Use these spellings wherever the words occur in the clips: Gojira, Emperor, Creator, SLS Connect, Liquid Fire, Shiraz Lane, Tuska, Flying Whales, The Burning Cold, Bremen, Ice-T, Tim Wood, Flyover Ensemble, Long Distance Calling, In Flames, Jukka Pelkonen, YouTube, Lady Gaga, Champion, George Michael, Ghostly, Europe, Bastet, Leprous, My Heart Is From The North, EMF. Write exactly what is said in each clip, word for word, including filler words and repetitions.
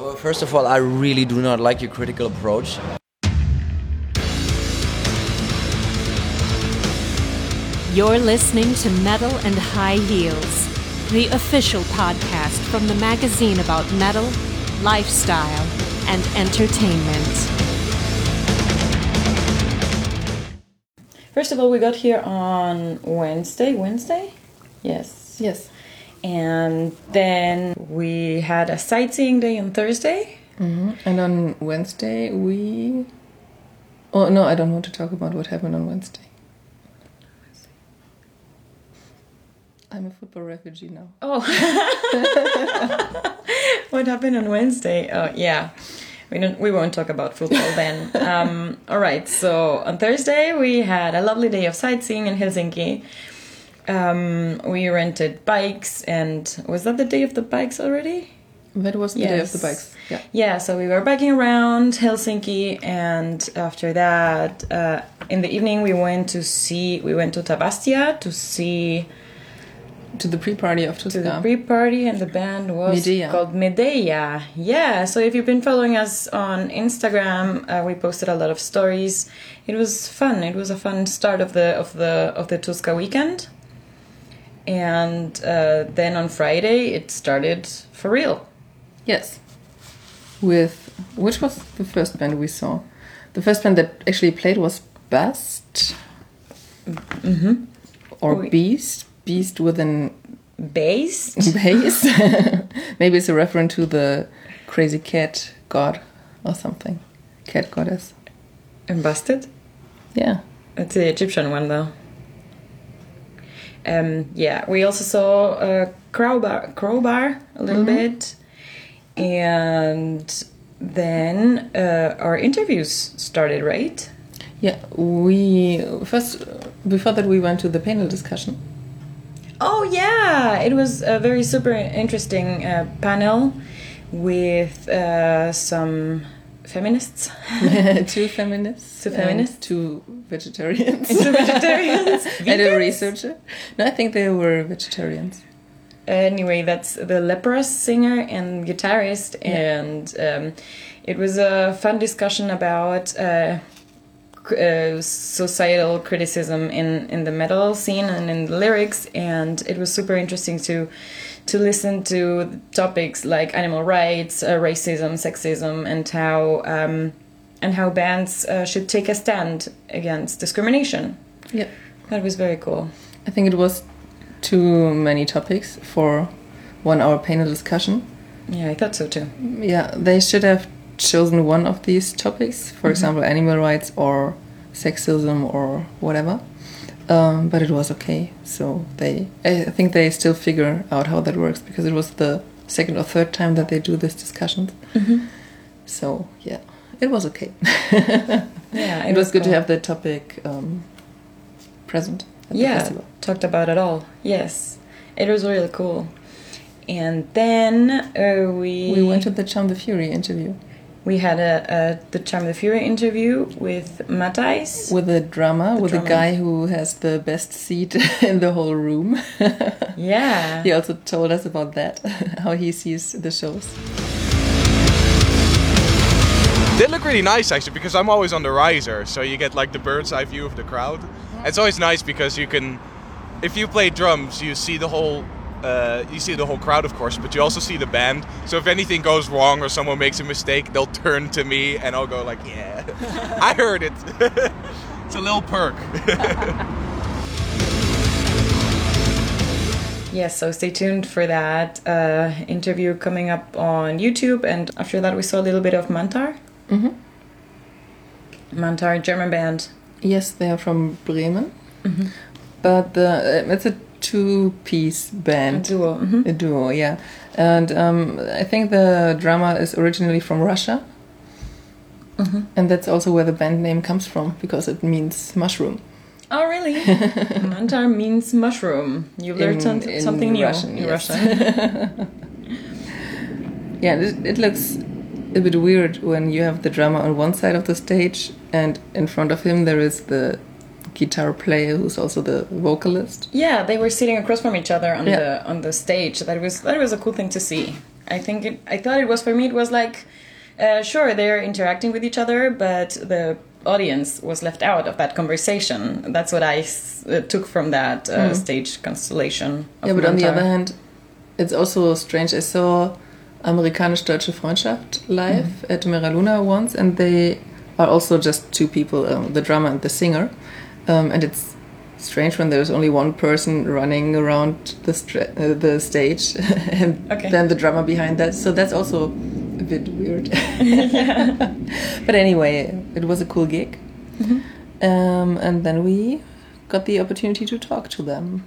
Well, first of all, I really do not like your critical approach. You're listening to Metal and High Heels, the official podcast from the magazine about metal, lifestyle, and entertainment. First of all, we got here on Wednesday. Wednesday? Yes. Yes. And then we had a sightseeing day on Thursday. Mm-hmm. And on Wednesday we... Oh, no, I don't want to talk about what happened on Wednesday. I'm a football refugee now. Oh. What happened on Wednesday? Oh, yeah. We don't, we won't talk about football then. Um, all right. So on Thursday, we had a lovely day of sightseeing in Helsinki. Um, we rented bikes, and was that the day of the bikes already? That was the yes. day of the bikes. Yeah. Yeah. So we were biking around Helsinki, and after that, uh, in the evening, we went to see. We went to Tavastia to see. To the pre-party of Tuska. To the pre-party, and the band was Medea. called Medea. Yeah, so if you've been following us on Instagram, uh, we posted a lot of stories. It was fun. It was a fun start of the of the of the Tuska weekend. And uh, then on Friday it started for real. Yes. With which was the first band we saw. The first band that actually played was Bastet. Mm-hmm. Or we- Beast. Beast with an bass. Bass. Maybe it's a reference to the crazy cat god or something. Cat goddess. And Bastet? Yeah. It's the Egyptian one though. Um, yeah, we also saw uh, Crowbar, Crowbar a little mm-hmm. bit. And then uh, our interviews started, right? Yeah, we first, before that we went to the panel discussion. Oh, yeah! It was a very super interesting uh, panel with uh, some feminists. two feminists. Two feminists. Two vegetarians. And two vegetarians. And a researcher. No, I think they were vegetarians. Anyway, that's the Leprous singer and guitarist. Yeah. And um, it was a fun discussion about... Uh, Uh, societal criticism in, in the metal scene and in the lyrics, and it was super interesting to to listen to topics like animal rights, uh, racism, sexism, and how um, and how bands uh, should take a stand against discrimination. Yeah, that was very cool. I think it was too many topics for one hour panel discussion. Yeah, I thought so too. Yeah, they should have chosen one of these topics, for mm-hmm. example, animal rights or sexism or whatever, um, but it was okay. So they, I think they still figure out how that works because it was the second or third time that they do this discussion. Mm-hmm. So yeah, it was okay. yeah, it, it was, was good cool. to have the topic um, present. At yeah, the festival. Talked about it all. Yes, it was really cool. And then uh, we we went to the Charm of the Fury interview. We had a, a the Charm of the Fury interview with Matthijs. With a drummer, the with drummer. a guy who has the best seat in the whole room. Yeah. He also told us about that, how he sees the shows. They look really nice actually, because I'm always on the riser, so you get like the bird's eye view of the crowd. Yeah. It's always nice because you can, if you play drums, you see the whole. Uh, you see the whole crowd, of course, but you also see the band. So if anything goes wrong or someone makes a mistake, they'll turn to me and I'll go like, yeah, I heard it. It's a little perk. Yes, yeah, so stay tuned for that uh, interview coming up on YouTube. And after that, we saw a little bit of Mantar. Mm-hmm. Mantar, German band. Yes, they are from Bremen. Mm-hmm. But the, it's a two-piece band. A duo. Mm-hmm. A duo, yeah. And um, I think the drummer is originally from Russia. Mm-hmm. And that's also where the band name comes from, because it means mushroom. Oh, really? Mantar means mushroom. You learned in, some, something in new Russian, in yes. Russian. Yeah, it, it looks a bit weird when you have the drummer on one side of the stage and in front of him there is the guitar player who's also the vocalist. Yeah, they were sitting across from each other on yeah. the on the stage. That was that was a cool thing to see. I think it, I thought it was, for me it was like, uh, sure, they're interacting with each other, but the audience was left out of that conversation. That's what I s uh, took from that uh, mm. stage constellation. Of yeah, but Mantar. On the other hand, it's also strange. I saw Amerikanisch-Deutsche Freundschaft live mm. at Mera Luna once, and they are also just two people, um, the drummer and the singer, um, and it's strange when there's only one person running around the stra uh, the stage and okay. then the drummer behind that, so that's also a bit weird. yeah. But anyway, it was a cool gig. Mm-hmm. Um, and then we got the opportunity to talk to them.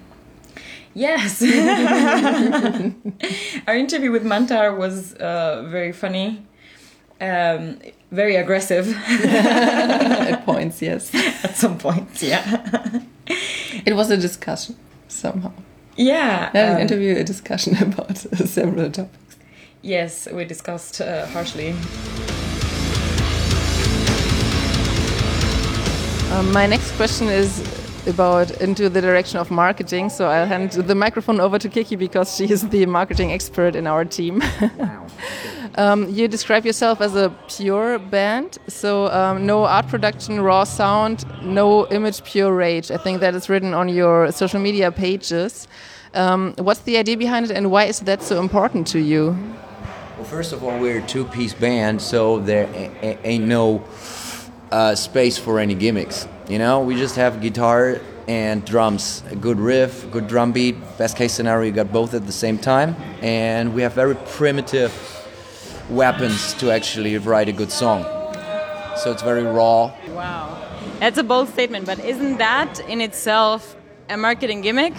Yes. Our interview with Mantar was uh, very funny, um, very aggressive. At points, yes. At some points, yeah. It was a discussion, somehow. Yeah. Not an um, interview, a discussion about several topics. Yes, we discussed uh, harshly. Um, my next question is about into the direction of marketing, so I'll hand the microphone over to Kiki because she is the marketing expert in our team. Wow. Um, you describe yourself as a pure band, so um, no art production, raw sound, no image, pure rage. I think that is written on your social media pages. Um, what's the idea behind it, and why is that so important to you? Well, first of all, we're a two-piece band, so there ain't no uh, space for any gimmicks. You know, we just have guitar and drums, a good riff, good drum beat. Best case scenario, you got both at the same time, and we have very primitive weapons to actually write a good song. So it's very raw. Wow. That's a bold statement, but isn't that in itself a marketing gimmick?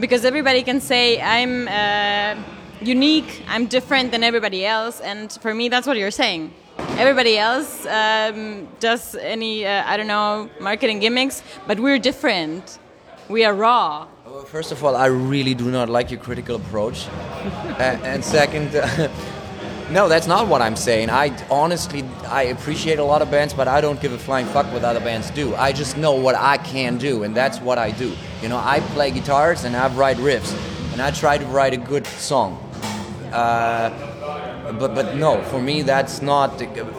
Because everybody can say, I'm uh, unique, I'm different than everybody else, and for me that's what you're saying. Everybody else um, does any, uh, I don't know, marketing gimmicks, but we're different. We are raw. Well, first of all, I really do not like your critical approach. uh, and second... Uh, No, that's not what I'm saying. I honestly, I appreciate a lot of bands, but I don't give a flying fuck what other bands do. I just know what I can do, and that's what I do. You know, I play guitars, and I write riffs, and I try to write a good song. Uh, but but no, for me, that's not,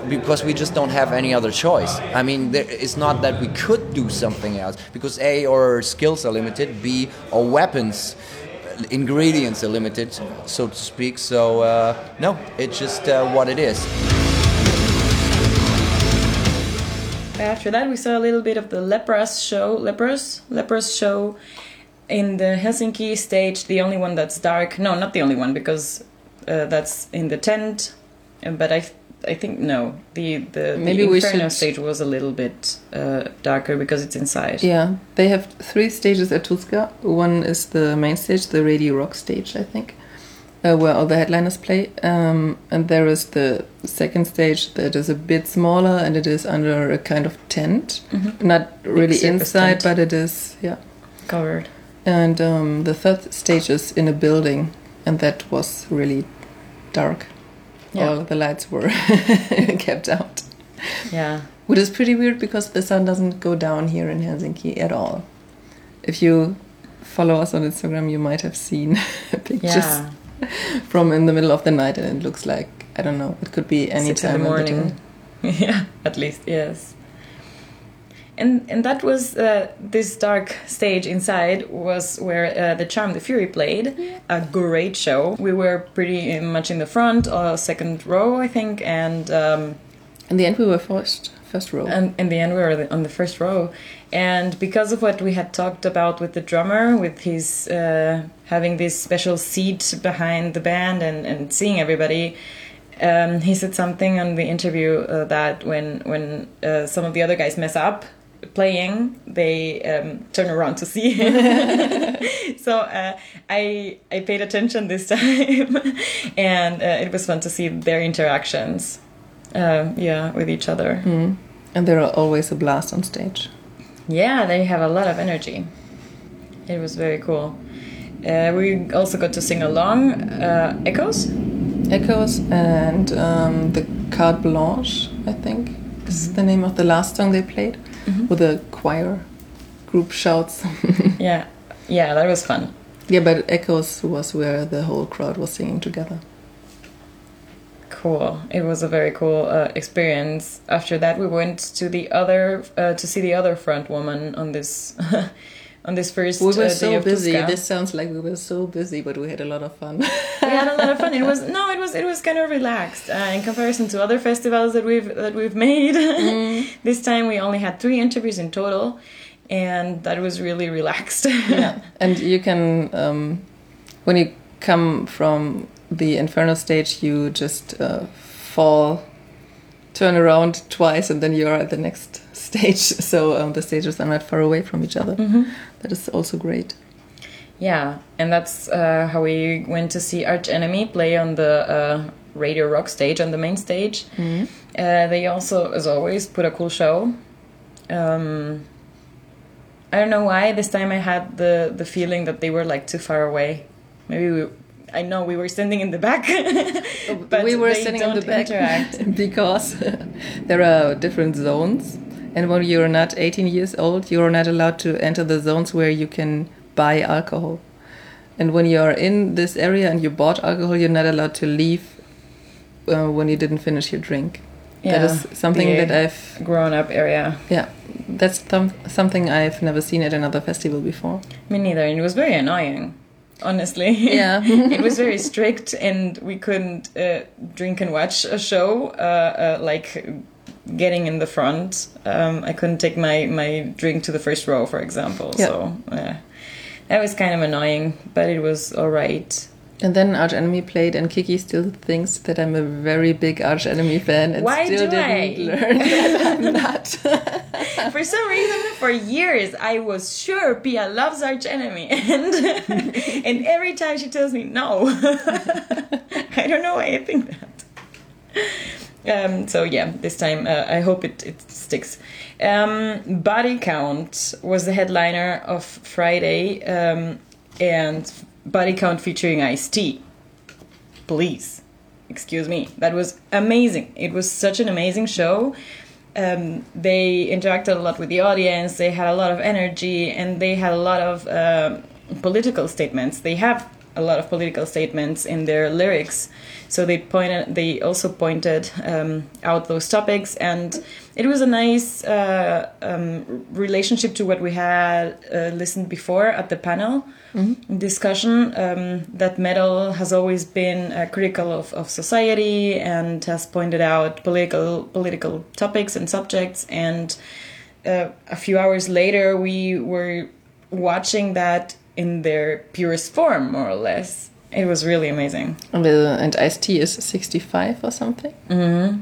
because we just don't have any other choice. I mean, there, it's not that we could do something else, because A, our skills are limited, B, our weapons ingredients are limited, so to speak, so uh, no, it's just uh, what it is. After that we saw a little bit of the Leprous show, Leprous? Leprous show in the Helsinki stage, the only one that's dark, no, not the only one, because uh, that's in the tent, but I, I think, no, the, the, Maybe the Inferno we should... stage was a little bit uh, darker because it's inside. Yeah, they have three stages at Tuska. One is the main stage, the Radio Rock stage, I think, uh, where all the headliners play. Um, and there is the second stage that is a bit smaller, and it is under a kind of tent. Mm-hmm. Not really Except inside, but it is, yeah. Covered. And um, the third stage is in a building, and that was really dark. Yeah. All the lights were kept out. Yeah. Which is pretty weird because the sun doesn't go down here in Helsinki at all. If you follow us on Instagram, you might have seen pictures yeah. from in the middle of the night, and it looks like, I don't know, it could be any Six time in the morning. In the day. Yeah, at least, yes. And and that was uh, this dark stage inside was where uh, The Charm of The Fury played. Yeah. A great show. We were pretty much in the front, uh, second row, I think. And um, in the end, we were first, first row. And in the end, we were on the first row. And because of what we had talked about with the drummer, with his uh, having this special seat behind the band and, and seeing everybody, um, he said something on the interview uh, that when, when uh, some of the other guys mess up, playing, they um, turn around to see him. So uh, I I paid attention this time, and uh, it was fun to see their interactions, uh, yeah, with each other. Mm. And they're always a blast on stage. Yeah, they have a lot of energy. It was very cool. Uh, we also got to sing along. Uh, Echoes, Echoes, and um, the Carte Blanche, I think, mm-hmm. is the name of the last song they played. Mm-hmm. With a choir group shouts. yeah yeah that was fun. Yeah, but Echoes was where the whole crowd was singing together. cool. It was a very cool uh, experience. After that, we went to the other uh, to see the other front woman on this on this first. We were uh, day so of busy. Tuska. This sounds like we were so busy, but we had a lot of fun. We had a lot of fun. It was no, it was it was kind of relaxed uh, in comparison to other festivals that we've that we've made. Mm. This time we only had three interviews in total, and that was really relaxed. Yeah, and you can um, when you come from the Inferno stage, you just uh, fall, turn around twice, and then you're at the next stage. So um, the stages are not far away from each other. Mm-hmm. That is also great. Yeah, and that's uh, how we went to see Arch Enemy play on the uh, Radio Rock stage, on the main stage. Mm-hmm. Uh, they also, as always, put a cool show. Um, I don't know why, this time I had the, the feeling that they were like too far away. Maybe we... I know we were standing in the back, but we were standing in the back interact. Because there are different zones, and when you're not eighteen years old, you're not allowed to enter the zones where you can buy alcohol. And when you're in this area and you bought alcohol, you're not allowed to leave uh, when you didn't finish your drink. Yeah, that is something that I've grown up area. Yeah, that's th- something I've never seen at another festival before. Me neither, and it was very annoying. Honestly, yeah, it was very strict, and we couldn't uh, drink and watch a show. Uh, uh, like getting in the front, um, I couldn't take my, my drink to the first row, for example. Yep. So uh, that was kind of annoying, but it was all right. And then Arch Enemy played, and Kiki still thinks that I'm a very big Arch Enemy fan. And Why still do didn't I? Learn that I'm not. For some reason, for years, I was sure Pia loves Arch Enemy. And, and every time she tells me, no. I don't know why I think that. Um, so yeah, this time uh, I hope it, it sticks. Um, Body Count was the headliner of Friday. Um, and... Body Count featuring Ice-T. Please. Excuse me. That was amazing. It was such an amazing show. Um, they interacted a lot with the audience. They had a lot of energy. And they had a lot of uh, political statements. They have a lot of political statements in their lyrics. So they pointed. They also pointed um, out those topics. And it was a nice uh, um, relationship to what we had uh, listened before at the panel. Mm-hmm. Discussion um, that metal has always been uh, critical of, of society and has pointed out political political topics and subjects. And uh, a few hours later, we were watching that in their purest form, more or less. It was really amazing. And, uh, and Ice-T is sixty-five or something? Mm-hmm.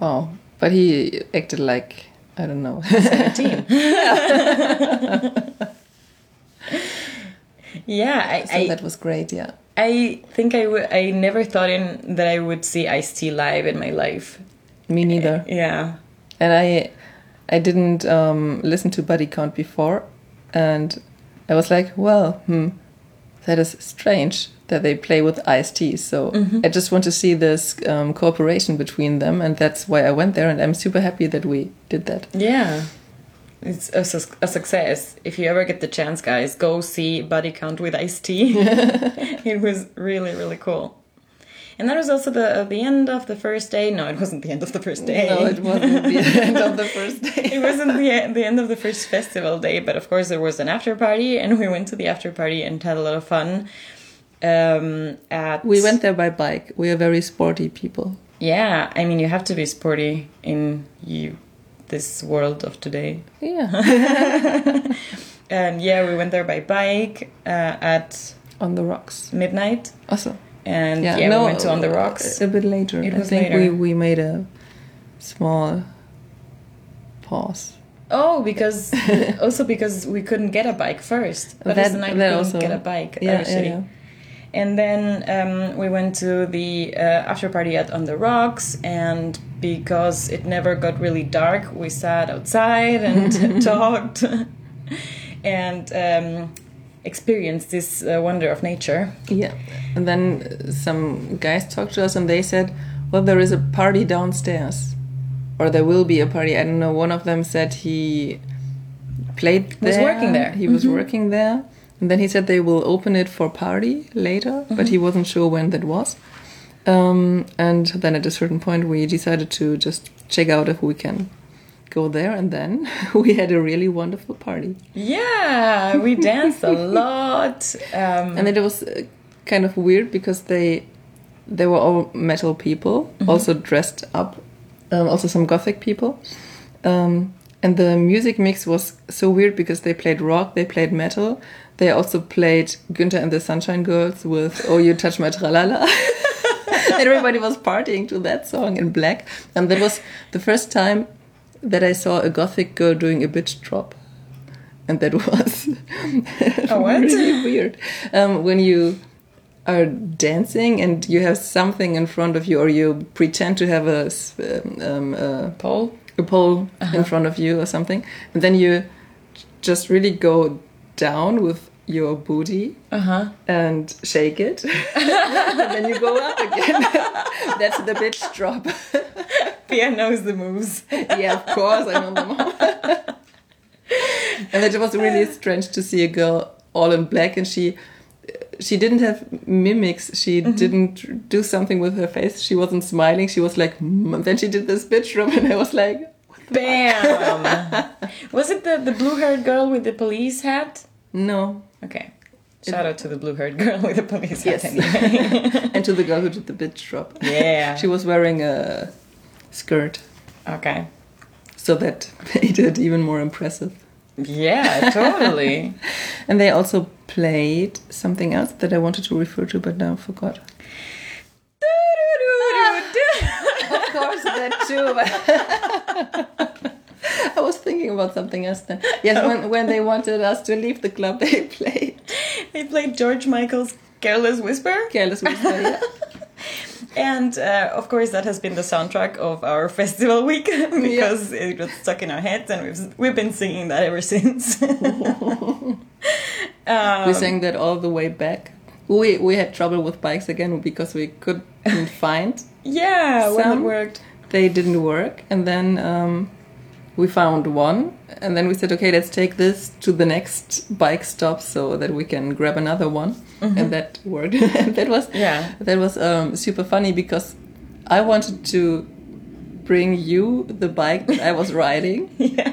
Wow. But he acted like, I don't know. seventeen. Yeah, I, so I, that was great. Yeah, I think I would. I never thought in that I would see Ice-T live in my life. Me neither. I, yeah, and I, I didn't um, listen to Body Count before, and I was like, well, hmm, that is strange that they play with Ice-T. So mm-hmm. I just want to see this um, cooperation between them, and that's why I went there. And I'm super happy that we did that. Yeah. It's a, su- a success. If you ever get the chance, guys, go see Body Count with Ice-T. It was really, really cool. And that was also the uh, the end of the first day. No, it wasn't the end of the first day. No, it wasn't the end of the first day. It wasn't the, the end of the first festival day. But of course, there was an after party, and we went to the after party and had a lot of fun. Um, at we went there by bike. We are very sporty people. Yeah, I mean, you have to be sporty in you. This world of today. Yeah. And yeah, we went there by bike uh, at... On the Rocks. Midnight. Also. And yeah, yeah no, we went to On the Rocks. A bit later. It was I think later. We, we made a small pause. Oh, because... also because we couldn't get a bike first. But that, the night we couldn't also, get a bike. Yeah, yeah, yeah. And then um, we went to the uh, after party at On the Rocks, and because it never got really dark, we sat outside and talked and um, experienced this uh, wonder of nature. Yeah. And then some guys talked to us, and they said, well, there is a party downstairs, or there will be a party. I don't know. One of them said he played there. Was working there. He mm-hmm. was working there. And then he said they will open it for party later, mm-hmm. but he wasn't sure when that was. Um, and then at a certain point, we decided to just check out if we can go there, and then we had a really wonderful party. Yeah, we danced a lot. Um, and it was kind of weird because they they were all metal people, mm-hmm. also dressed up, um, also some gothic people. Um, and the music mix was so weird because they played rock, they played metal. They also played Günther and the Sunshine Girls with Oh You Touch My Tralala. Everybody was partying to that song in black. And that was the first time that I saw a gothic girl doing a bitch drop. And that was oh, what? really weird. Um, when you are dancing and you have something in front of you, or you pretend to have a, um, a pole, a pole uh-huh. in front of you or something, and then you just really go down with your booty uh-huh. and shake it, and then you go up again. That's the bitch drop. Pia knows the moves. Yeah, of course, I know them all. And it was really strange to see a girl all in black, and she she didn't have mimics. She mm-hmm. didn't do something with her face. She wasn't smiling. She was like, mm. and then she did this bitch drop, and I was like, bam! Was it the, the blue-haired girl with the police hat? No. Okay. Shout it, out to the blue-haired girl with the police hat. Yes. Anyway. And to the girl who did the bitch drop. Yeah. She was wearing a skirt. Okay. So that made it even more impressive. Yeah, totally. And they also played something else that I wanted to refer to, but now I forgot. Of course, that too. But I was thinking about something else then. Yes, oh. when when they wanted us to leave the club, they played. They played George Michael's Careless Whisper. Careless Whisper, yeah. And uh, of course, that has been the soundtrack of our festival week because yeah. it was stuck in our heads, and we've we've been singing that ever since. um, we sang that all the way back. We we had trouble with bikes again because we couldn't find. Yeah, some. When it worked, they didn't work, and then um, we found one, and then we said, okay, let's take this to the next bike stop so that we can grab another one, mm-hmm. and that worked. And that was yeah, that was um, super funny because I wanted to bring you the bike that I was riding, yeah.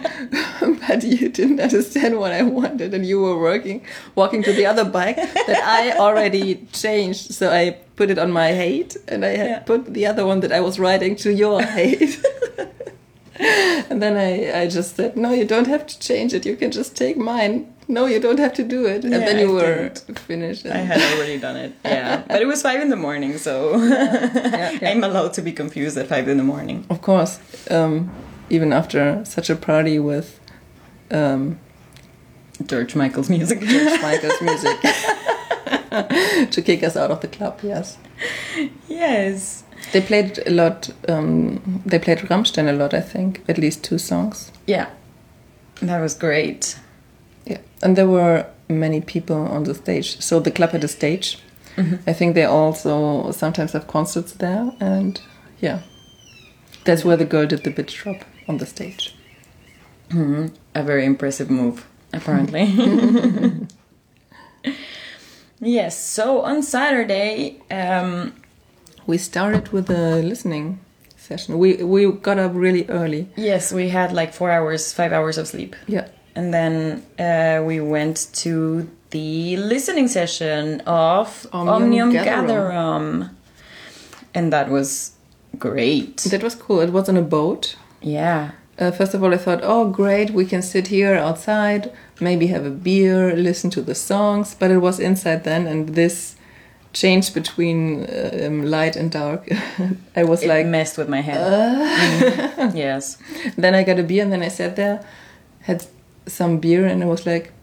but you didn't understand what I wanted, and you were working, walking to the other bike that I already changed. So I put it on my hate, and I had yeah. put the other one that I was riding to your hate. And then I, I just said, no, you don't have to change it. You can just take mine. No, you don't have to do it. And yeah, then you I were didn't. finished. And I had already done it. Yeah. But it was five in the morning, so yeah, yeah, yeah. I'm allowed to be confused at five in the morning. Of course. Um, even after such a party with... Um, George Michael's music. George Michael's music. To kick us out of the club, yes. Yes. They played a lot, um, they played Rammstein a lot, I think. At least two songs. Yeah. That was great. Yeah. And there were many people on the stage. So the club had a stage. Mm-hmm. I think they also sometimes have concerts there. And yeah. That's where the girl did the bitch drop, on the stage. Mm-hmm. A very impressive move, apparently. Yes. So on Saturday... Um, we started with a listening session. We we got up really early. Yes, we had like four hours, five hours of sleep. Yeah. And then uh, we went to the listening session of Omnium Gatherum. And that was great. That was cool. It was on a boat. Yeah. Uh, first of all, I thought, oh, great, we can sit here outside, maybe have a beer, listen to the songs. But it was inside then, and this... change between uh, um, light and dark. I was it like messed with my head. Uh. Mm-hmm. Yes. Then I got a beer, and then I sat there, had some beer, and I was like,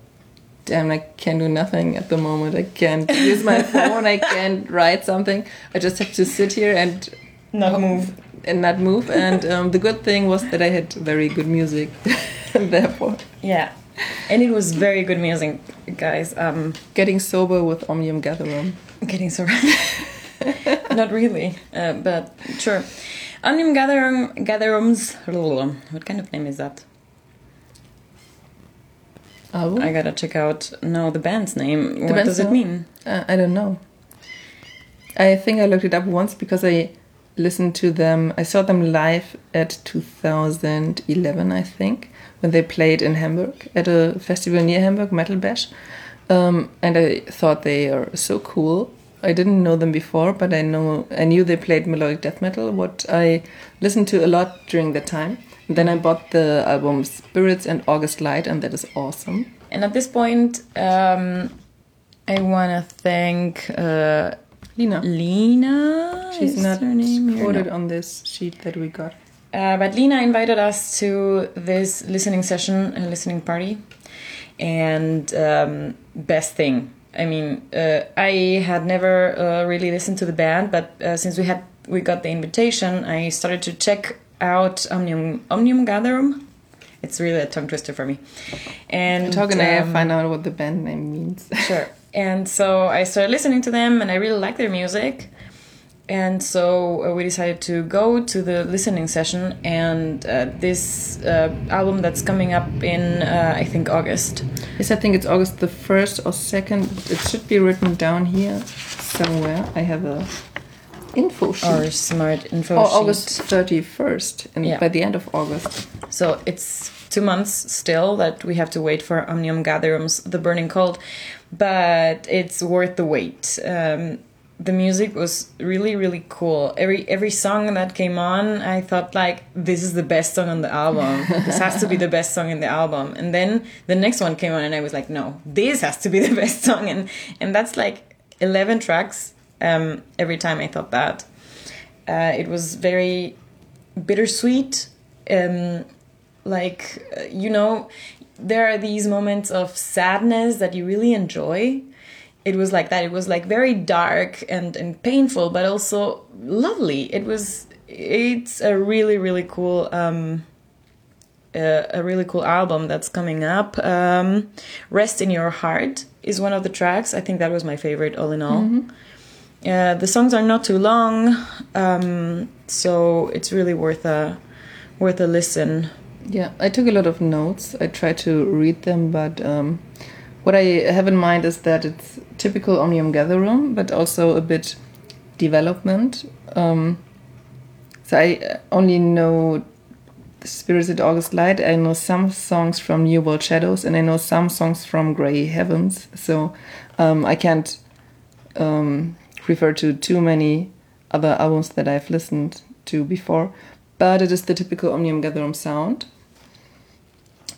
damn, I can't do nothing at the moment. I can't use my phone. I can't write something. I just have to sit here and not um, move and not move. And um, the good thing was that I had very good music. Therefore, yeah. And it was very good music, guys. Um, getting sober with Omnium Gatherum. Getting sober. Not really, uh, but sure. Omnium Gatherum, Gatherum's... What kind of name is that? Oh. I gotta check out... No, the band's name. The what band's does it mean? Uh, I don't know. I think I looked it up once because I listened to them. I saw them live at two thousand eleven, I think, when they played in Hamburg at a festival near Hamburg, Metal Bash. Um, and I thought they are so cool. I didn't know them before, but I know I knew they played melodic death metal, what I listened to a lot during that time. And then I bought the album Spirits and August Light, and that is awesome. And at this point, um, I want to thank uh, Lina. Lina, she's is not her name quoted no? on this sheet that we got. Uh, but Lina invited us to this listening session and listening party, and um, best thing. I mean, uh, I had never uh, really listened to the band, but uh, since we had we got the invitation, I started to check out Omnium Omnium Gatherum. It's really a tongue twister for me. And talk and I um, find out what the band name means. Sure. And so I started listening to them, and I really like their music. And so uh, we decided to go to the listening session, and uh, this uh, album that's coming up in, uh, I think, August. Yes, I think it's August the first or second. It should be written down here somewhere. I have a info sheet. Or smart info or sheet. Or August thirty-first, and yeah. By the end of August. So it's two months still that we have to wait for Omnium Gatherum's The Burning Cold, but it's worth the wait. Um... The music was really, really cool. Every every song that came on, I thought, like, this is the best song on the album. This has to be the best song in the album. And then the next one came on, and I was like, no, this has to be the best song. And and that's, like, eleven tracks um, every time I thought that. Uh, it was very bittersweet. Um, like, you know, there are these moments of sadness that you really enjoy. It was like that. It was like very dark and, and painful, but also lovely. It was. It's a really really cool um, uh, a really cool album that's coming up. Um, Rest in Your Heart is one of the tracks. I think that was my favorite. All in all, mm-hmm. uh, the songs are not too long, um, so it's really worth a worth a listen. Yeah, I took a lot of notes. I tried to read them, but. Um... What I have in mind is that it's typical Omnium Gatherum, but also a bit development. Um, so I only know Spirits at August Light. I know some songs from New World Shadows, and I know some songs from Grey Heavens. So um, I can't um, refer to too many other albums that I've listened to before. But it is the typical Omnium Gatherum sound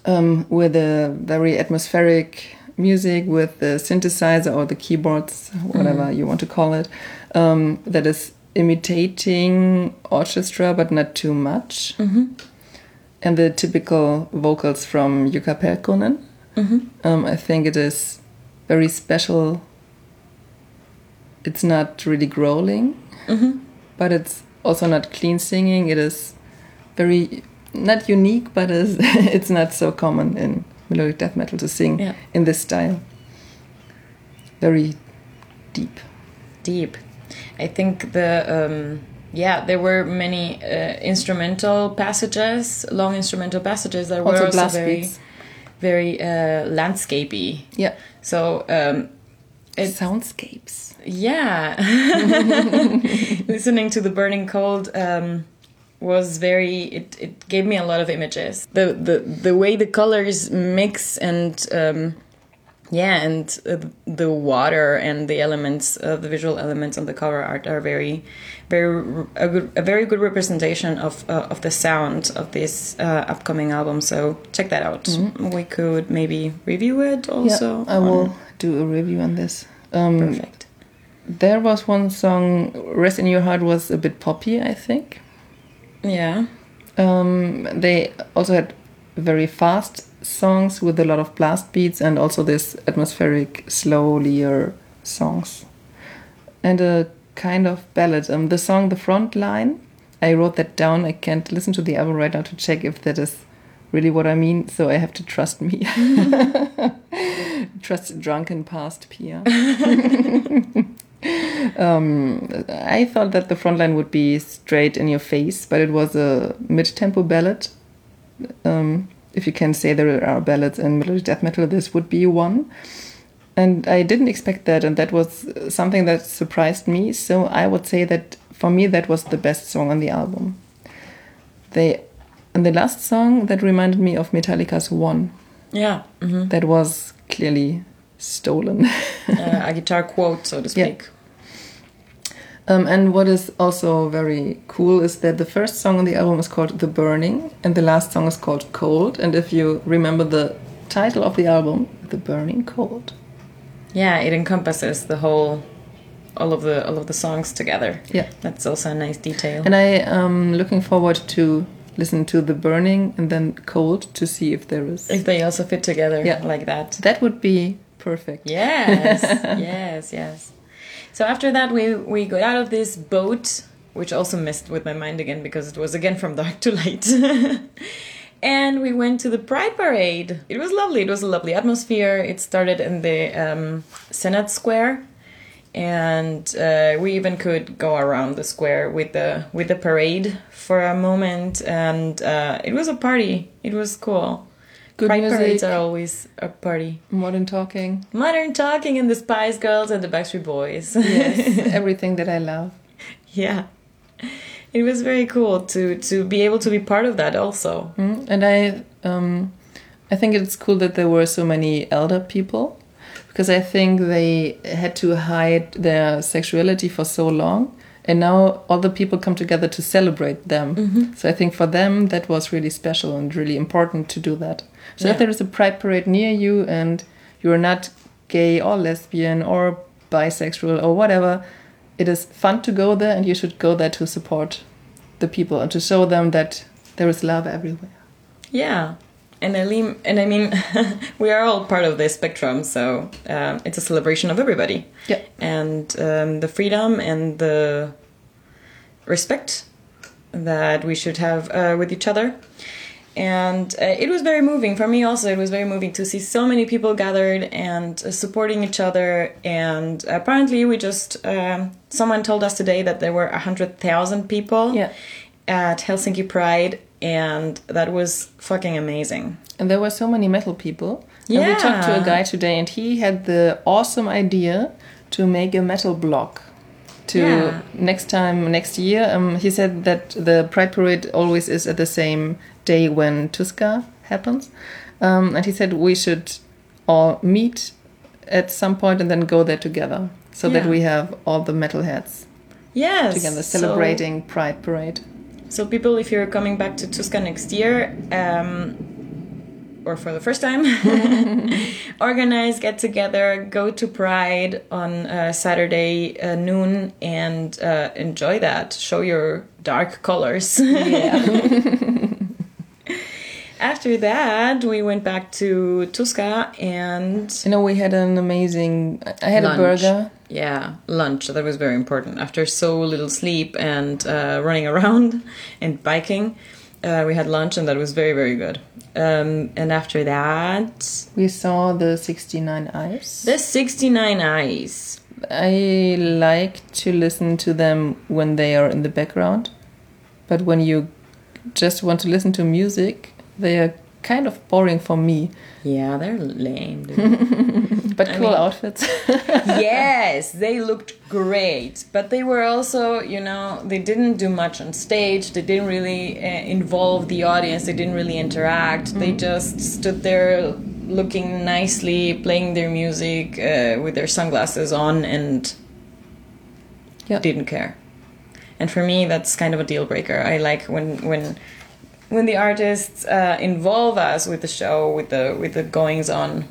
um, with a very atmospheric music with the synthesizer or the keyboards, whatever mm. you want to call it, um, that is imitating orchestra but not too much. Mm-hmm. And the typical vocals from Jukka Pelkonen. Mm-hmm. Um, I think it is very special. It's not really growling, mm-hmm. but it's also not clean singing. It is very, not unique, but it's, it's not so common in melodic death metal to sing yeah. in this style. Very deep. Deep. I think the, um, yeah, there were many uh, instrumental passages, long instrumental passages that also were also very, beats. very uh, landscapey. Yeah. So, um, it's, soundscapes. Yeah. Listening to The Burning Cold, um, was very it, it gave me a lot of images. The the the way the colors mix and um, yeah, and uh, the water and the elements, uh, the visual elements on the cover art are very, very a, good, a very good representation of uh, of the sound of this uh, upcoming album. So check that out. Mm-hmm. We could maybe review it also. Yeah, I will do a review on this. Um, Perfect. There was one song, "Rest in Your Heart," was a bit poppy, I think. Yeah. Um, they also had very fast songs with a lot of blast beats and also this atmospheric, slowlier songs. And a kind of ballad. Um, the song The Front Line, I wrote that down. I can't listen to the album right now to check if that is really what I mean, so I have to trust me. Trust drunken past Pia. Um, I thought that The Front Line would be straight in your face, but it was a mid-tempo ballad. Um, if you can say there are ballads in melodic death metal, this would be one. And I didn't expect that, and that was something that surprised me. So I would say that for me that was the best song on the album. They, and the last song that reminded me of Metallica's One. Yeah. Mm-hmm. That was clearly stolen. uh, a guitar quote, so to speak. Yeah. Um, and what is also very cool is that the first song on the album is called The Burning, and the last song is called Cold. And if you remember the title of the album, The Burning Cold. Yeah, it encompasses the whole, all of the all of the songs together. Yeah, that's also a nice detail. And I am looking forward to listen to The Burning and then Cold to see if there is if they also fit together yeah. like that. That would be perfect. Yes, yes, yes. So after that, we we got out of this boat, which also messed with my mind again because it was again from dark to light. And we went to the Pride Parade. It was lovely. It was a lovely atmosphere. It started in the um, Senate Square, and uh, we even could go around the square with the with the parade for a moment. And uh, it was a party. It was cool. Good Pride music. Parades are always a party. Modern talking. Modern talking and the Spice Girls and the Backstreet Boys. Yes, everything that I love. Yeah. It was very cool to, to be able to be part of that also. Mm, and I um, I think it's cool that there were so many elder people, because I think they had to hide their sexuality for so long, and now all the people come together to celebrate them. Mm-hmm. So I think for them that was really special and really important to do that. So yeah. If there is a Pride Parade near you and you're not gay or lesbian or bisexual or whatever, it is fun to go there, and you should go there to support the people and to show them that there is love everywhere. Yeah, and I mean, and I mean, we are all part of this spectrum, so um, it's a celebration of everybody. Yeah, and um, the freedom and the respect that we should have uh, with each other. And uh, it was very moving for me also. It was very moving to see so many people gathered and uh, supporting each other. And apparently we just, um, someone told us today that there were one hundred thousand people yeah. at Helsinki Pride. And that was fucking amazing. And there were so many metal people. Yeah. And we talked to a guy today, and he had the awesome idea to make a metal block. To yeah. next time, next year. Um, he said that the Pride Parade always is at the same day when Tuska happens. Um, and he said we should all meet at some point and then go there together. So yeah. that we have all the metalheads yes. together celebrating so, Pride Parade. So people, if you're coming back to Tuska next year... Um, or for the first time, organize, get together, go to Pride on uh, Saturday uh, noon and uh, enjoy that. Show your dark colors. Yeah. After that, we went back to Tuska and... You know, we had an amazing... I had lunch. a burger. Yeah, lunch. That was very important. After so little sleep and uh, running around and biking... Uh, we had lunch, and that was very, very good. Um, and after that... We saw the sixty-nine Eyes. The sixty-nine Eyes. I like to listen to them when they are in the background. But when you just want to listen to music, they are kind of boring for me. Yeah, they're lame. Dude. But I cool mean, outfits. Yes, they looked great. But they were also, you know, they didn't do much on stage. They didn't really uh, involve the audience. They didn't really interact. Mm-hmm. They just stood there looking nicely, playing their music uh, with their sunglasses on and yep. didn't care. And for me, that's kind of a deal breaker. I like when... when When the artists uh, involve us with the show, with the with the goings on,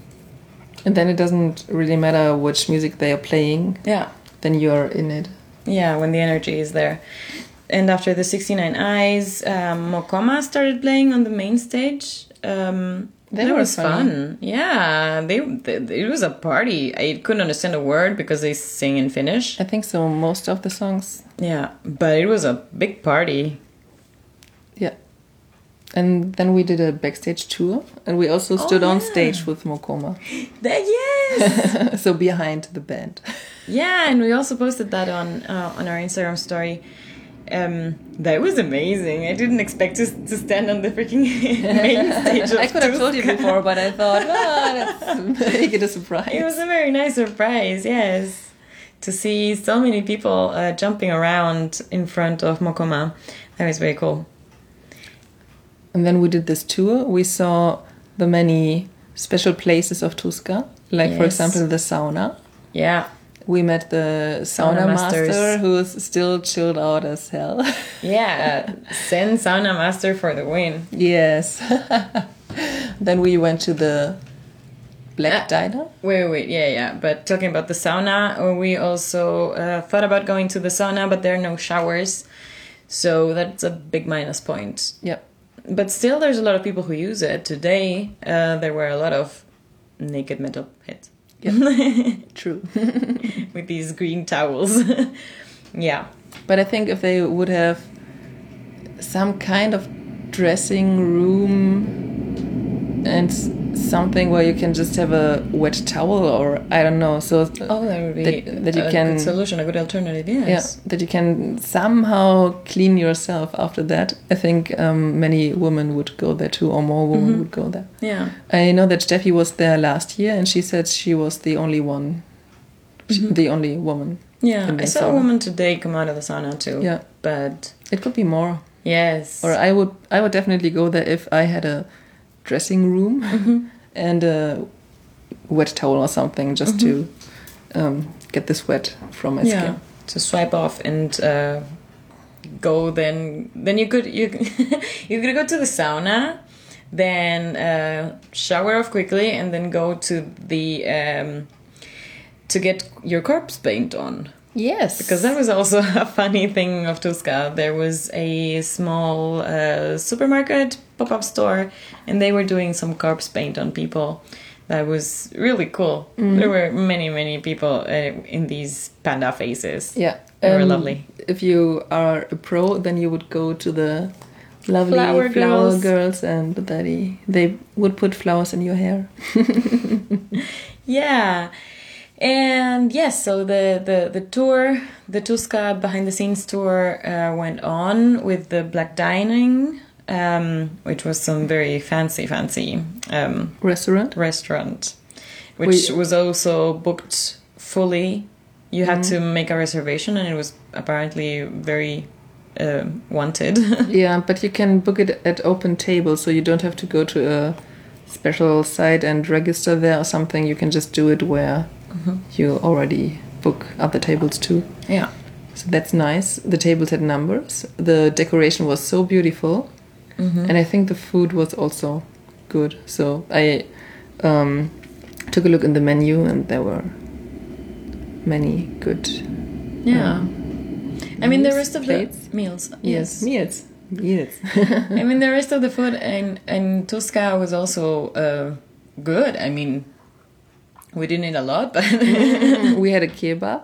and then it doesn't really matter which music they are playing. Yeah, then you're in it. Yeah, when the energy is there. And after the sixty-nine Eyes, um, Mokoma started playing on the main stage. Um, they that were was fun. fun. Yeah, they, they it was a party. I couldn't understand a word because they sing in Finnish. I think so. Most of the songs. Yeah, but it was a big party. Yeah. And then we did a backstage tour, and we also stood oh, yeah. on stage with Mokoma. That, yes! So behind the band. Yeah, and we also posted that on uh, on our Instagram story. Um, that was amazing. I didn't expect to to stand on the freaking main stage of I could Tuska. Have told you before, but I thought, oh, let's make it a surprise. It was a very nice surprise, yes. To see so many people uh, jumping around in front of Mokoma. That was very cool. And then we did this tour. We saw the many special places of Tuska, like, yes. for example, the sauna. Yeah. We met the sauna, sauna master, who's still chilled out as hell. Yeah, send sauna master for the win. Yes. Then we went to the Black uh, Diner. Wait, wait, yeah, yeah. But talking about the sauna, we also uh, thought about going to the sauna, but there are no showers. So that's a big minus point. Yep. But still, there's a lot of people who use it. Today, uh, there were a lot of naked metal heads. Yeah, true. With these green towels. Yeah. But I think if they would have some kind of dressing room and something where you can just have a wet towel, or I don't know, so oh, that would be that, that you a can, good solution, a good alternative, yes. Yeah, that you can somehow clean yourself after that. I think um, many women would go there too, or more women mm-hmm. would go there. Yeah, I know that Steffi was there last year, and she said she was the only one, mm-hmm. the only woman. Yeah, I saw sauna. a woman today come out of the sauna too. Yeah, but it could be more. Yes, or I would, I would definitely go there if I had a dressing room mm-hmm. and a wet towel or something, just mm-hmm. to um, get the sweat from my yeah. skin. To swipe off and uh, go. Then, then you could you you could go to the sauna, then uh, shower off quickly, and then go to the um, to get your corpse paint on. Yes, because that was also a funny thing of Tuska. There was a small uh, supermarket pop-up store, and they were doing some corpse paint on people. That was really cool. Mm. There were many, many people uh, in these panda faces. Yeah, they um, were lovely. If you are a pro, then you would go to the lovely flower, flower girls. girls, and daddy. They would put flowers in your hair. Yeah. And yes, so the, the, the tour, the Tuska behind the scenes tour uh, went on with the Black Dining, um, which was some very fancy, fancy um, restaurant, restaurant, which we, was also booked fully. You had mm-hmm. to make a reservation, and it was apparently very uh, wanted. Yeah, but you can book it at Open Table, so you don't have to go to a special site and register there or something. You can just do it where... Mm-hmm. You already book other tables too. Yeah. So that's nice. The tables had numbers. The decoration was so beautiful. Mm-hmm. And I think the food was also good. So I um, took a look in the menu, and there were many good Yeah. Um, I mean, meals, the rest of plates. the... Meals. Yes. Meals. Meals. I mean, the rest of the food in, in Tuska was also uh, good. I mean... We didn't eat a lot, but we had a kebab.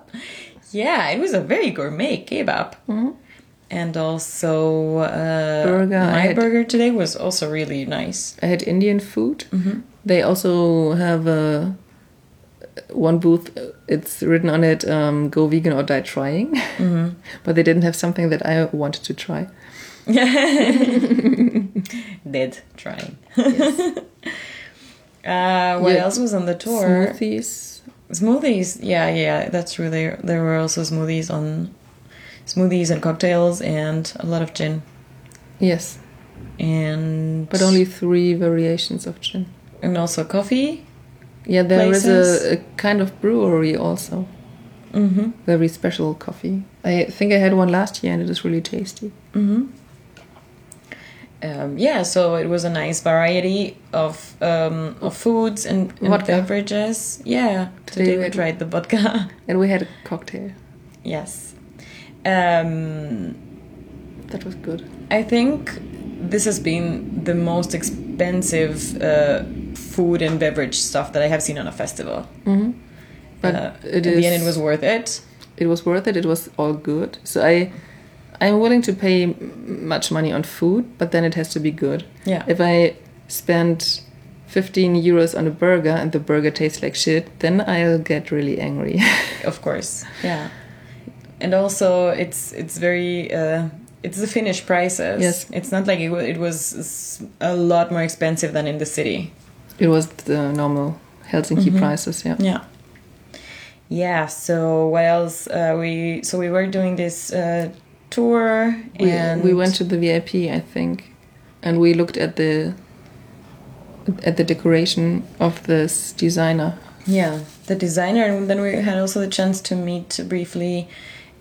Yeah, it was a very gourmet kebab. Mm-hmm. And also uh, burger. my had, burger today was also really nice. I had Indian food. Mm-hmm. They also have a, one booth. It's written on it, um, go vegan or die trying. Mm-hmm. But they didn't have something that I wanted to try. Dead trying. Yes. Uh, what yeah. else was on the tour? Smoothies. Smoothies. Yeah, yeah, that's true. There, there were also smoothies on, smoothies and cocktails and a lot of gin. Yes. And but only three variations of gin. And also coffee. Yeah, there places. is a, a kind of brewery also. Mm-hmm. Very special coffee. I think I had one last year, and it is really tasty. Mm-hmm. Um, yeah, so it was a nice variety of um, of foods and, and beverages. Yeah, today, today we tried the vodka. And we had a cocktail. Yes. Um, that was good. I think this has been the most expensive uh, food and beverage stuff that I have seen on a festival. Mm-hmm. But uh, it in is, the end, it was worth it. It was worth it. It was all good. So I... I'm willing to pay much money on food, but then it has to be good. Yeah. If I spend fifteen euros on a burger and the burger tastes like shit, then I'll get really angry. Of course. Yeah. and also it's it's very uh, it's the Finnish prices. Yes, it's not like it, it was a lot more expensive than in the city. It was the normal Helsinki mm-hmm. prices. Yeah. Yeah. Yeah. So what else? Uh, we so we were doing this uh, tour, we, and we went to the V I P, I think, and we looked at the at the decoration of this designer. Yeah, the designer, and then we had also the chance to meet briefly,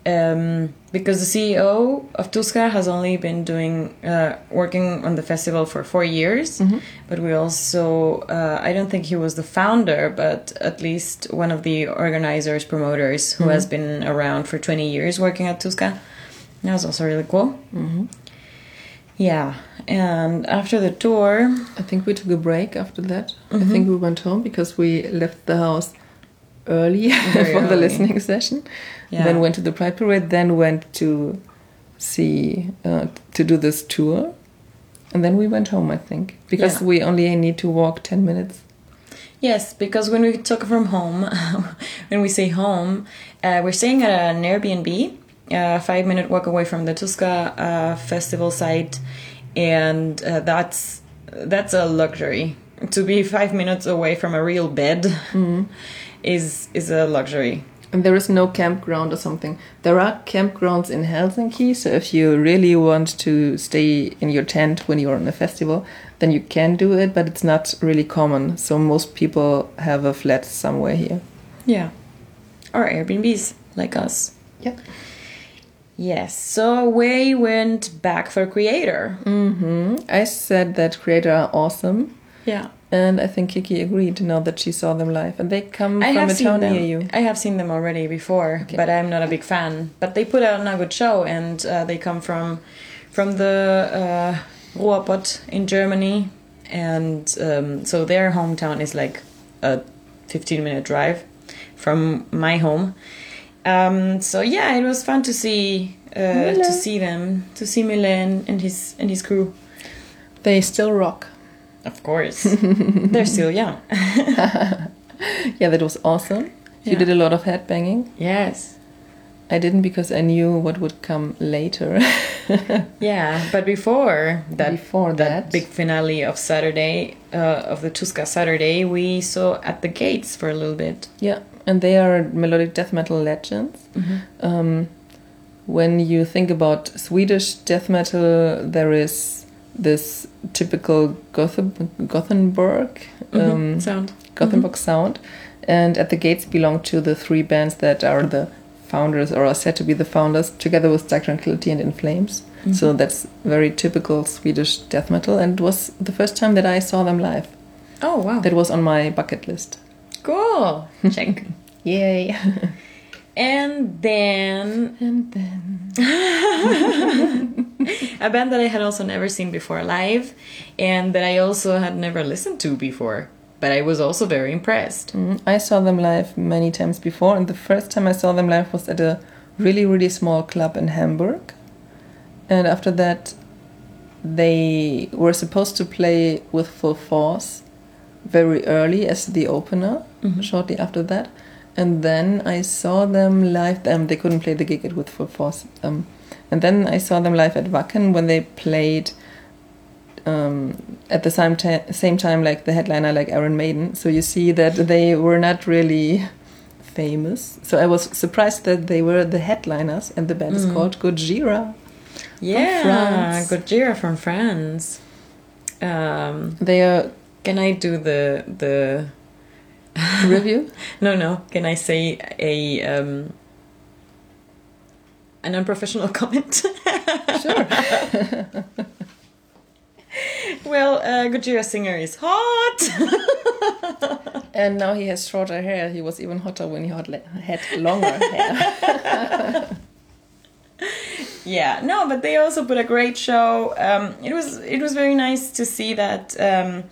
um, because the C E O of Tuska has only been doing uh, working on the festival for four years. Mm-hmm. But we also, uh, I don't think he was the founder, but at least one of the organizers, promoters, who mm-hmm. has been around for twenty years working at Tuska. That was also really cool. Mm-hmm. Yeah, and after the tour... I think we took a break after that. Mm-hmm. I think we went home because we left the house early Very for early. the listening session. Yeah. Then went to the Pride Parade, then went to see, uh, to do this tour. And then we went home, I think, because yeah. we only need to walk ten minutes. Yes, because when we talk from home, when we say home, uh, we're staying at an Airbnb. Uh, five minute walk away from the Tuska uh, festival site, and uh, that's that's a luxury. To be five minutes away from a real bed mm-hmm. is is a luxury. And there is no campground or something. There are campgrounds in Helsinki, so if you really want to stay in your tent when you're on a festival, then you can do it, but it's not really common. So most people have a flat somewhere here. Yeah, or Airbnbs like us. Yeah. Yes, so we went back for Creator. Mm-hmm. I said that Creator are awesome. Yeah. And I think Kiki agreed now that she saw them live. And they come I from a town near you. I have seen them already before, okay. but I'm not a big fan. But they put out a good show, and uh, they come from from the uh, Ruhrpott in Germany. And um, so their hometown is like a fifteen-minute drive from my home. Um, so yeah, it was fun to see uh, to see them, to see Milan and his and his crew. They still rock, of course. They're still young. Yeah, that was awesome. Yeah. You did a lot of headbanging. Yes, I didn't because I knew what would come later. Yeah, but before that, before that, that big finale of Saturday uh, of the Tuska Saturday, we saw At the Gates for a little bit. Yeah. And they are melodic death metal legends. Mm-hmm. Um, when you think about Swedish death metal, there is this typical Goth- Gothenburg mm-hmm. um, sound. Gothenburg mm-hmm. sound. And At the Gates belong to the three bands that are the founders, or are said to be the founders, together with Dark Tranquility and In Flames. Mm-hmm. So that's very typical Swedish death metal. And it was the first time that I saw them live. Oh, wow. That was on my bucket list. Cool. Check. Yay. And then... And then... a band that I had also never seen before live, and that I also had never listened to before. But I was also very impressed. Mm, I saw them live many times before, and the first time I saw them live was at a really, really small club in Hamburg. And after that, they were supposed to play with full force very early as the opener, mm-hmm. shortly after that, and then I saw them live. Um, they couldn't play the gig with full force, um, and then I saw them live at Wacken when they played um, at the same ta- same time like the headliner, like Iron Maiden. So you see that they were not really famous. So I was surprised that they were the headliners, and the band mm. is called Gojira. Yeah, from Gojira from France. Um, they are. Can I do the the review? No, no. Can I say a um, an unprofessional comment? Sure. Well, uh, Gojira singer is hot, and now he has shorter hair. He was even hotter when he had, had longer hair. Yeah, no, but they also put a great show. Um, it was it was very nice to see that um,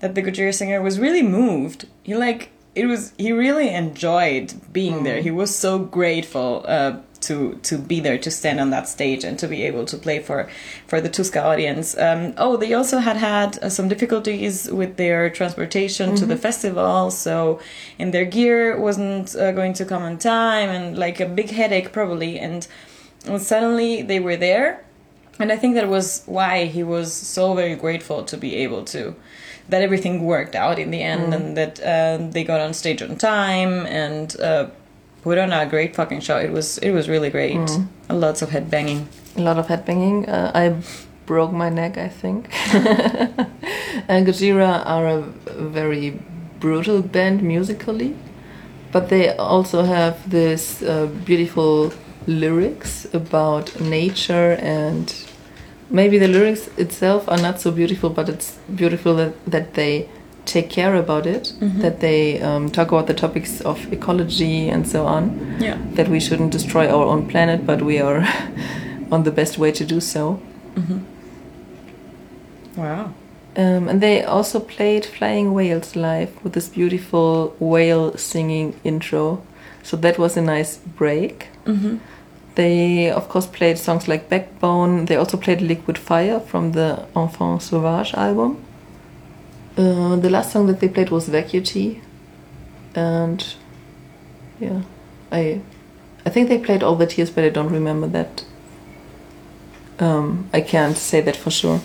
that the Gojira singer was really moved. He like it was, he really enjoyed being mm. there. He was so grateful uh, to to be there, to stand on that stage and to be able to play for, for the Tuska audience. Um, oh, they also had had uh, some difficulties with their transportation mm-hmm. to the festival, so and their gear wasn't uh, going to come on time, and like a big headache probably. And, and suddenly they were there, and I think that was why he was so very grateful to be able to. That everything worked out in the end, mm. and that uh, they got on stage on time and uh, put on a great fucking show. It was it was really great. Mm. Lots of headbanging. A lot of headbanging. Uh, I broke my neck, I think. And Gojira are a very brutal band musically, but they also have this uh, beautiful lyrics about nature and. Maybe the lyrics itself are not so beautiful, but it's beautiful that, that they take care about it, mm-hmm. that they um, talk about the topics of ecology and so on, yeah. that we shouldn't destroy our own planet, but we are on the best way to do so. Mm-hmm. Wow. Um, and they also played Flying Whales live with this beautiful whale singing intro. So that was a nice break. Mm-hmm. They, of course, played songs like Backbone. They also played Liquid Fire from the Enfant Sauvage album. Uh, the last song that they played was Vacuity. And, yeah, I I think they played All the Tears, but I don't remember that. Um, I can't say that for sure.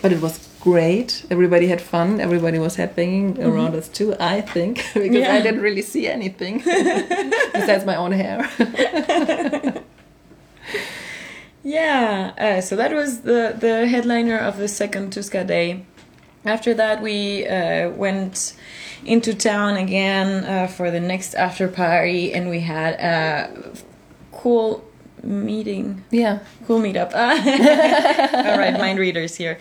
But it was great. Everybody had fun. Everybody was headbanging mm-hmm. around us too, I think, because yeah. I didn't really see anything besides my own hair. yeah. Uh, so that was the, the headliner of the second Tuska day. After that, we uh, went into town again uh, for the next after party, and we had a cool meeting. Yeah. Cool meetup. All right, mind readers here.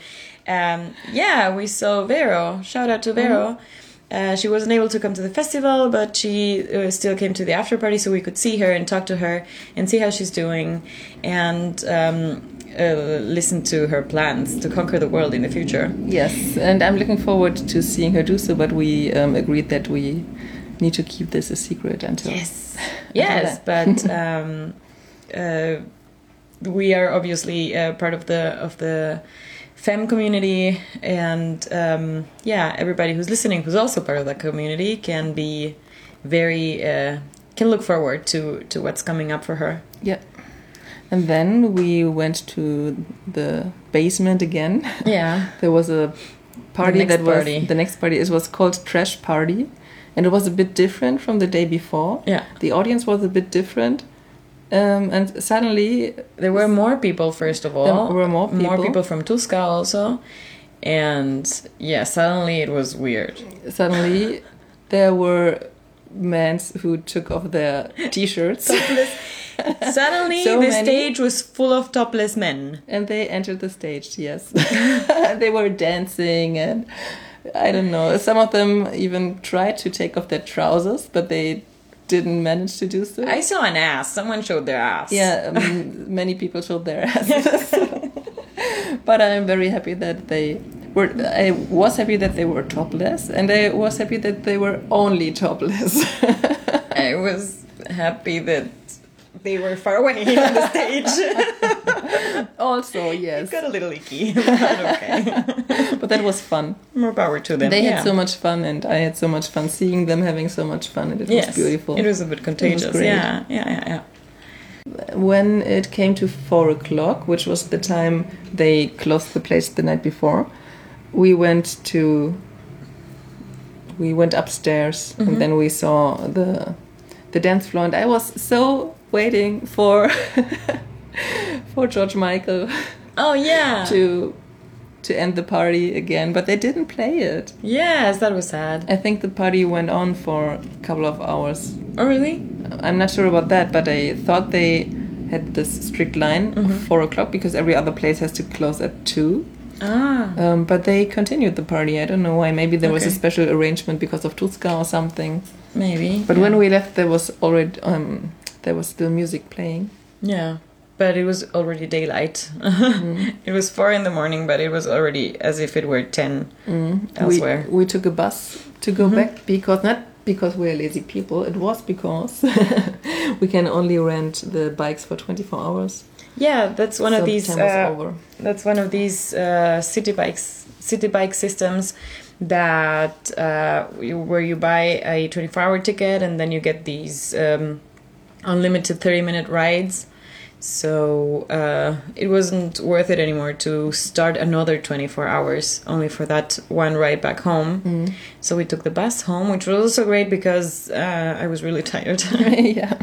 Um, yeah, we saw Vero. Shout out to Vero. Mm-hmm. Uh, she wasn't able to come to the festival, but she uh, still came to the after party, so we could see her and talk to her and see how she's doing and um, uh, listen to her plans to conquer the world in the future. Yes, and I'm looking forward to seeing her do so, but we um, agreed that we need to keep this a secret until... Yes, yes, but... Um, uh, we are obviously uh, part of the... Of the Femme community, and um, yeah, everybody who's listening, who's also part of that community, can be very uh, can look forward to to what's coming up for her. Yeah, and then we went to the basement again. Yeah, there was a party that party. was the next party. It was called Trash Party, and it was a bit different from the day before. Yeah, the audience was a bit different. Um, and suddenly there were more people. First of all, there were more people. more people from Tuska also, and yeah, suddenly it was weird. Suddenly, there were men who took off their t-shirts. suddenly, so the many. stage was full of topless men, and they entered the stage. Yes, they were dancing, and I don't know. Some of them even tried to take off their trousers, but they. Didn't manage to do so. I saw an ass. Someone showed their ass. Yeah, um, many people showed their asses. But I'm very happy that they were... I was happy that they were topless, and I was happy that they were only topless. I was happy that they were far away on the stage. Also, yes. It got a little icky, but okay. But that was fun. More power to them. They yeah. had so much fun, and I had so much fun seeing them having so much fun, and it yes. was beautiful. It was a bit contagious. It was great. Yeah, yeah, yeah, yeah. When it came to four o'clock, which was the time they closed the place the night before, we went to. We went upstairs, mm-hmm. and then we saw the, the dance floor, and I was so. Waiting for for George Michael. Oh yeah. To to end the party again, but they didn't play it. Yes, that was sad. I think the party went on for a couple of hours. Oh really? I'm not sure about that, but I thought they had this strict line mm-hmm. of four o'clock because every other place has to close at two. Ah. Um, but they continued the party. I don't know why. Maybe there okay. was a special arrangement because of Tuska or something. Maybe. But yeah. when we left, there was already. Um, There was still music playing. Yeah, but it was already daylight. Mm. It was four in the morning, but it was already as if it were ten mm. elsewhere. We, we took a bus to go mm-hmm. back because not because we're lazy people. It was because we can only rent the bikes for twenty-four hours. Yeah, that's one so of these. Uh, over. That's one of these uh, city bikes, city bike systems that uh, where you buy a twenty-four hour ticket and then you get these um, unlimited thirty minute rides. So uh, it wasn't worth it anymore to start another twenty-four hours only for that one ride back home. Mm. So we took the bus home, which was also great because uh, I was really tired. Yeah.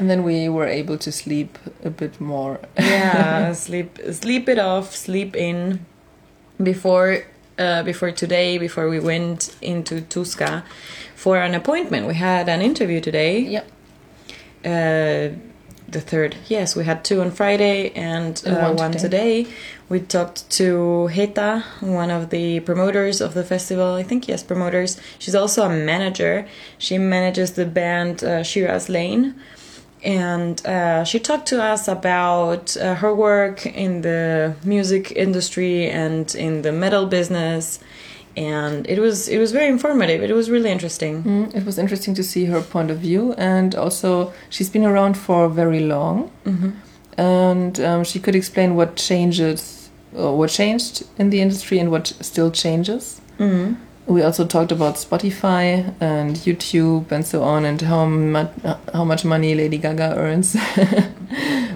And then we were able to sleep a bit more. Yeah, sleep sleep it off, sleep in. Before uh, before today, before we went into Tuska for an appointment. We had an interview today. Yep. Uh, the third. Yes, we had two on Friday and, and uh, one, one today. today. We talked to Heta, one of the promoters of the festival. I think, yes, promoters. She's also a manager. She manages the band uh, Shiraz Lane. And uh, she talked to us about uh, her work in the music industry and in the metal business. And it was it was very informative. It was really interesting. Mm, it was interesting to see her point of view. And also, she's been around for very long. Mm-hmm. And um, she could explain what changes, or what changed in the industry and what still changes. Mm-hmm. We also talked about Spotify and YouTube and so on, and how much how much money Lady Gaga earns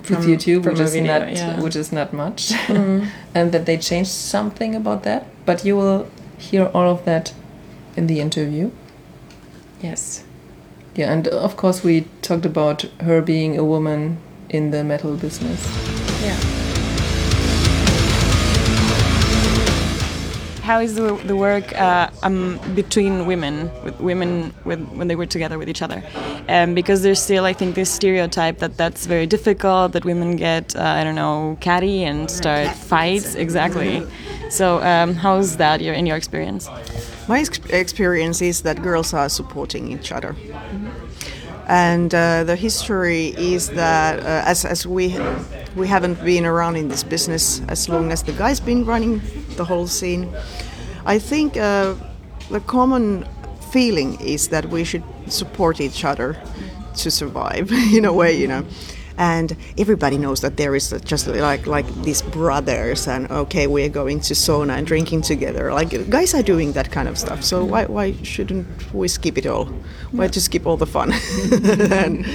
with YouTube, from which is video, not yeah. which is not much, mm-hmm. and that they changed something about that. But you will hear all of that in the interview. Yes. Yeah, and of course we talked about her being a woman in the metal business. Yeah. How is the, the work uh, um, between women, with women with, when they were together with each other? Um, because there's still, I think, this stereotype that that's very difficult, that women get, uh, I don't know, catty and start fights. Exactly. So um, how is that your, in your experience? My ex- experience is that girls are supporting each other. Mm-hmm. And uh, the history is that uh, as, as we we haven't been around in this business as long as the guys been running the whole scene, I think uh, the common feeling is that we should support each other to survive in a way, you know. And everybody knows that there is just like like these brothers and, okay, we're going to sauna and drinking together. Like, guys are doing that kind of stuff. So why why shouldn't we skip it all? Why just skip all the fun? and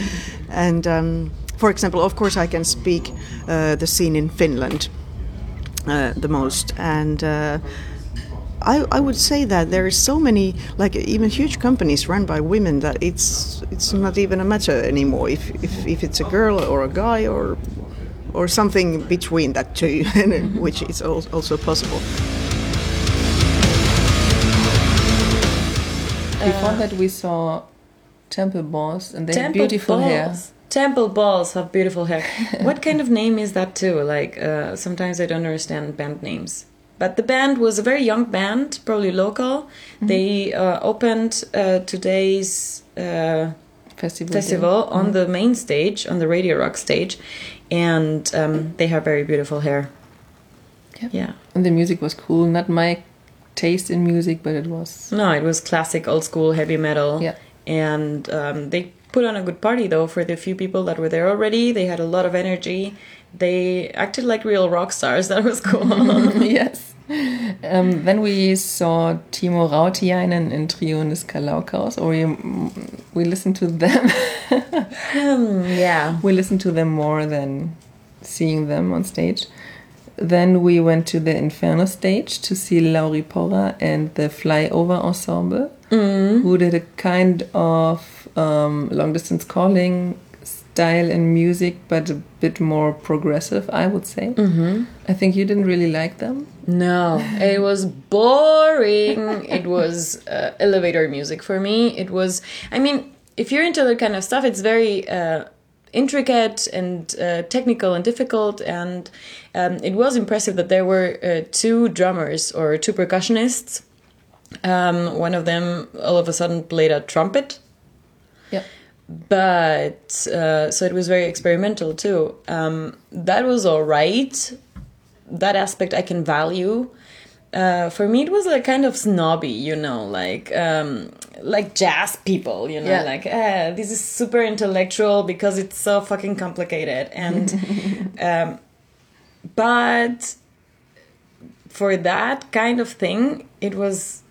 and um, for example, of course, I can speak uh, the scene in Finland uh, the most. And uh, I, I would say that there is so many, like even huge companies run by women, that it's it's not even a matter anymore if if, if it's a girl or a guy or or something between that two, which is also possible. Before that, we saw Temple Balls, and they have beautiful balls. hair. Temple Balls have beautiful hair. What kind of name is that too? Like uh, sometimes I don't understand band names. But the band was a very young band, probably local. Mm-hmm. They uh, opened uh, today's uh, festival, festival on mm-hmm. the main stage, on the Radio Rock stage. And um, they have very beautiful hair. Yep. Yeah. And the music was cool. Not my taste in music, but it was... No, it was classic, old school, heavy metal. Yeah. And um, they put on a good party, though, for the few people that were there already. They had a lot of energy. They acted like real rock stars. That was cool. Yes. Um, then we saw Timo Rautiainen and Trio Niskalaukaus, or we, we listened to them. um, yeah. We listened to them more than seeing them on stage. Then we went to the Inferno stage to see Lauri Porra and the Flyover Ensemble, mm. who did a kind of um, long-distance calling style and music, but a bit more progressive, I would say. Mm-hmm. I think you didn't really like them. No, it was boring. It was uh, elevator music for me. It was, I mean, if you're into that kind of stuff, it's very uh, intricate and uh, technical and difficult. And um, it was impressive that there were uh, two drummers or two percussionists. Um, one of them all of a sudden played a trumpet. Yeah. But, uh, so it was very experimental too. Um, that was all right. That aspect I can value. uh, for me it was like kind of snobby, you know, like um, like jazz people, you know, yeah. like ah, this is super intellectual because it's so fucking complicated. And um, but for that kind of thing, it was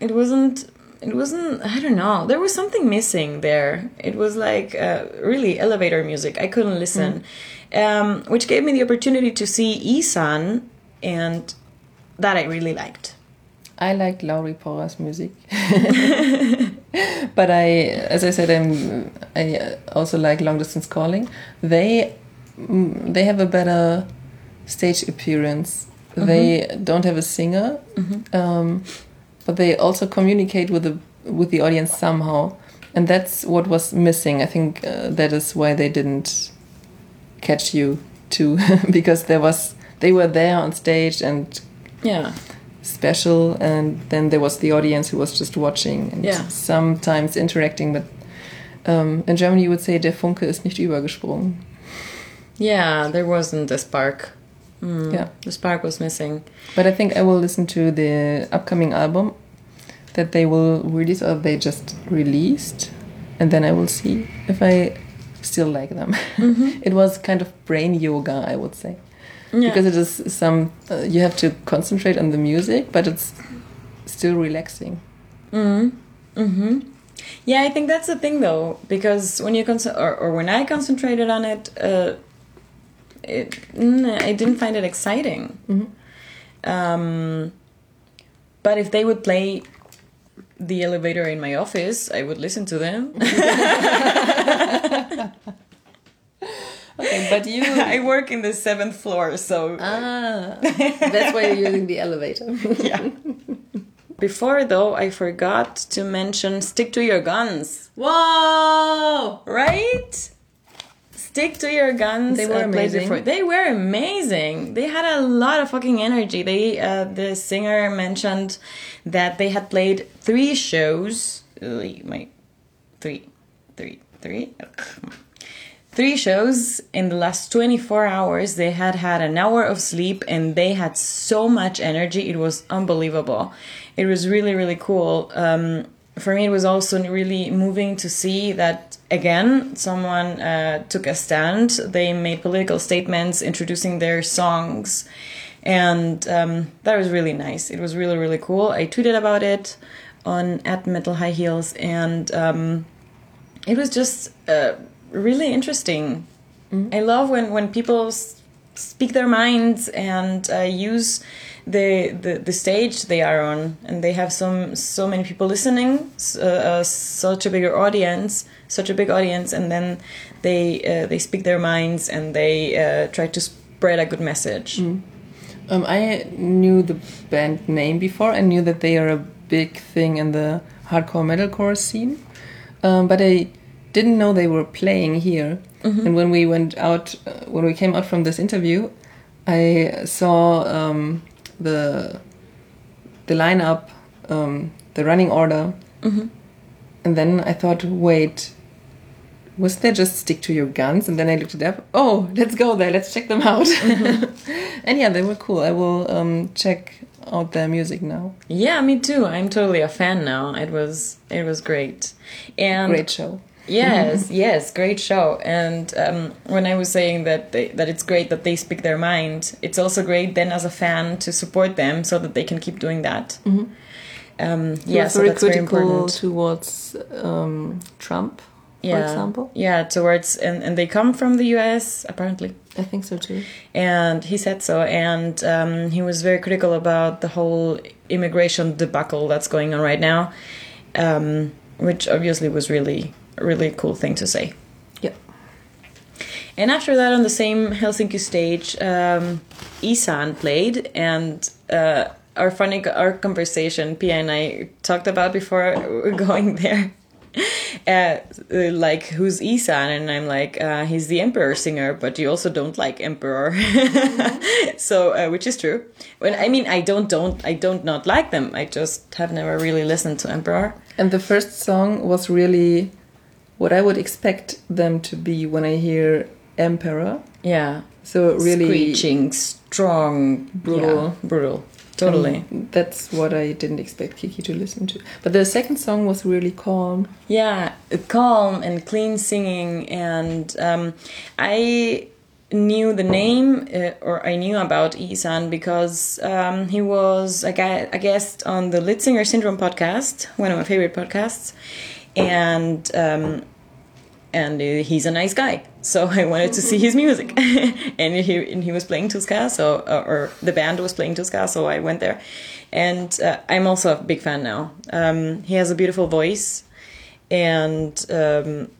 it wasn't. It wasn't, I don't know, there was something missing there. It was like uh, really elevator music. I couldn't listen, mm. um, which gave me the opportunity to see Ihsahn, and that I really liked. I liked Lauri Porra's music. But I, as I said, I'm, I also like Long Distance Calling. They, they have a better stage appearance. Mm-hmm. They don't have a singer. Mm-hmm. Um, but they also communicate with the with the audience somehow, and that's what was missing. I think uh, that is why they didn't catch you too, because there was they were there on stage and yeah, special, and then there was the audience who was just watching and yeah. sometimes interacting. But um, in Germany, you would say der Funke ist nicht übergesprungen. Yeah, there wasn't a spark. Mm, yeah, the spark was missing. But I think I will listen to the upcoming album that they will release, or they just released, and then I will see if I still like them. Mm-hmm. It was kind of brain yoga, I would say, yeah. because it is some uh, you have to concentrate on the music, but it's still relaxing. Mm-hmm. Mm-hmm. Yeah, I think that's the thing though, because when you con- or, or when I concentrated on it. Uh, It, I didn't find it exciting. Mm-hmm. Um, but if they would play the elevator in my office, I would listen to them. Okay, but you... I work in the seventh floor, so... Ah, that's why you're using the elevator. Yeah. Before, though, I forgot to mention Stick to Your Guns. Whoa! Right? Stick to Your Guns. They were amazing. They were amazing. They had a lot of fucking energy. They, uh, the singer mentioned that they had played three shows. My three, three, three, three shows in the last twenty-four hours. They had had an hour of sleep and they had so much energy. It was unbelievable. It was really, really cool. Um, for me, it was also really moving to see that. Again, someone uh, took a stand. They made political statements introducing their songs. And um, that was really nice. It was really, really cool. I tweeted about it on at Metal High Heels. And um, it was just uh, really interesting. Mm-hmm. I love when, when people s- speak their minds and uh, use the, the, the stage they are on. And they have some so many people listening, uh, uh, such a bigger audience. Such a big audience, and then they uh, they speak their minds and they uh, try to spread a good message. Mm. Um, I knew the band name before. I knew that they are a big thing in the hardcore metalcore scene, um, but I didn't know they were playing here. Mm-hmm. And when we went out, uh, when we came out from this interview, I saw um, the the lineup, um, the running order, mm-hmm. and then I thought, wait. Was there just Stick to Your Guns? And then I looked it up. Oh, let's go there. Let's check them out. Mm-hmm. And yeah, they were cool. I will um, check out their music now. Yeah, me too. I'm totally a fan now. It was it was great. And great show. Yes, yes, great show. And um, when I was saying that they, that it's great that they speak their mind, it's also great then as a fan to support them so that they can keep doing that. Mm-hmm. Um, yeah, so very that's very important towards um, Trump. Yeah. For example? Yeah, towards, and, and they come from the U S, apparently. I think so too. And he said so, and um, he was very critical about the whole immigration debacle that's going on right now, um, which obviously was really, really cool thing to say. Yeah. And after that, on the same Helsinki stage, um, Ihsahn played, and uh, our funny, our conversation, Pia and I talked about before going there. Uh, like, who's Ihsahn? And I'm like, uh, he's the Emperor singer, but you also don't like Emperor. So, uh, which is true. Well, I mean, I don't, don't, I don't not like them. I just have never really listened to Emperor. And the first song was really what I would expect them to be when I hear Emperor. Yeah. So really... Screeching, strong, brutal. Yeah, brutal. Totally. Um, that's what I didn't expect Kiki to listen to. But the second song was really calm. Yeah, calm and clean singing. And um, I knew the name, uh, or I knew about Ihsahn because um, he was a, guy, a guest on the Lead Singer Syndrome podcast, one of my favorite podcasts. And um, and he's a nice guy, so I wanted to see his music. and he and he was playing Tuska, so uh, or the band was playing Tuska, so I went there. And uh, I'm also a big fan now. Um, he has a beautiful voice, and um,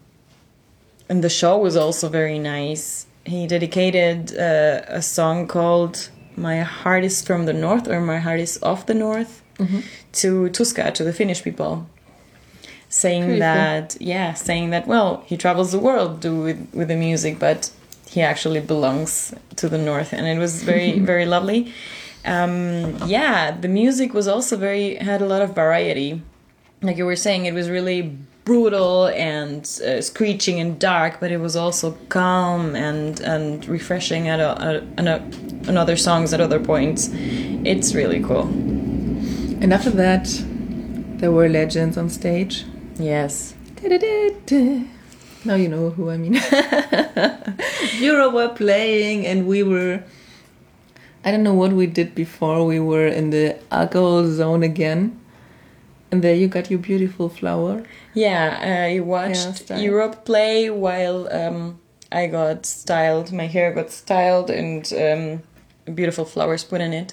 and the show was also very nice. He dedicated uh, a song called "My Heart Is From The North" or "My Heart Is Off The North" mm-hmm. to Tuska, to the Finnish people. Saying Pretty that, cool. yeah, saying that, well, he travels the world do with, with the music, but he actually belongs to the North. And it was very, very lovely. Um, yeah, the music was also very, had a lot of variety. Like you were saying, it was really brutal and uh, screeching and dark, but it was also calm and, and refreshing at, a, at, a, at other songs at other points. It's really cool. And after that, there were legends on stage. Yes. Now you know who I mean. Europe were playing and we were... I don't know what we did before. We were in the alcohol zone again. And there you got your beautiful flower. Yeah, I watched yeah, Europe play while um, I got styled. My hair got styled and um, beautiful flowers put in it.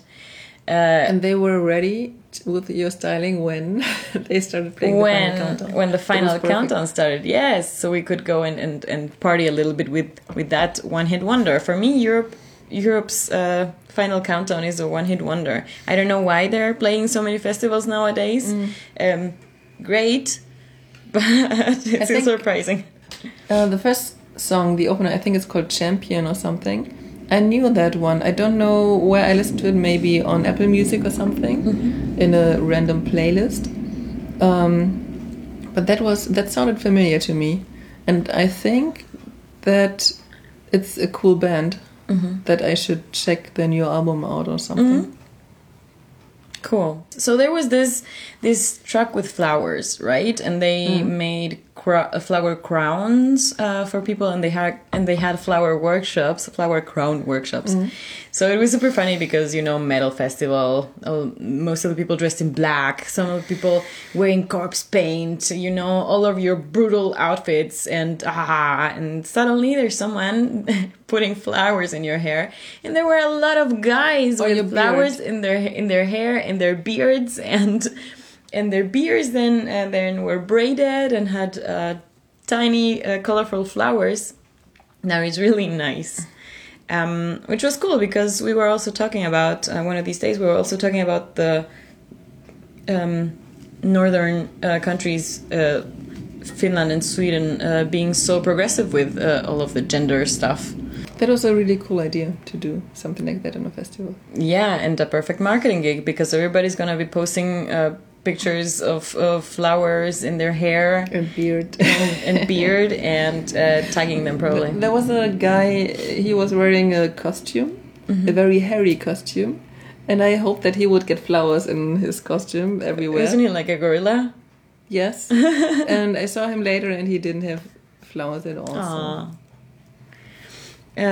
Uh, and they were ready with your styling when they started playing when, the Final Countdown. When the Final Countdown started, yes. So we could go in and, and party a little bit with, with that one-hit wonder. For me, Europe Europe's uh, Final Countdown is a one-hit wonder. I don't know why they're playing so many festivals nowadays. Mm. Um, great, but it's think, surprising. Uh, the first song, the opener, I think it's called Champion or something. I knew that one. I don't know where I listened to it, maybe on Apple Music or something, mm-hmm. in a random playlist. Um, but that was that sounded familiar to me. And I think that it's a cool band mm-hmm. that I should check their new album out or something. Mm-hmm. Cool. So there was this this truck with flowers, right? And they mm-hmm. made cro- flower crowns uh, for people, and they had and they had flower workshops, flower crown workshops. Mm-hmm. So it was super funny because you know, metal festival. Oh, most of the people dressed in black. Some of the people wearing corpse paint. You know, all of your brutal outfits, and ah, and suddenly there's someone putting flowers in your hair, and there were a lot of guys oh, with flowers beard. in their in their hair. And their beards and and their beards then uh, then were braided and had uh, tiny uh, colorful flowers. Now it's really nice, um, which was cool because we were also talking about uh, one of these days. We were also talking about the um, northern uh, countries, uh, Finland and Sweden, uh, being so progressive with uh, all of the gender stuff. That was a really cool idea to do something like that on a festival. Yeah, and a perfect marketing gig because everybody's gonna be posting uh, pictures of, of flowers in their hair and beard and, and beard and uh, tagging them probably. There was a guy. He was wearing a costume, mm-hmm. a very hairy costume, and I hoped that he would get flowers in his costume everywhere. Isn't he like a gorilla? Yes. And I saw him later, and he didn't have flowers at all. Aww. So. Uh,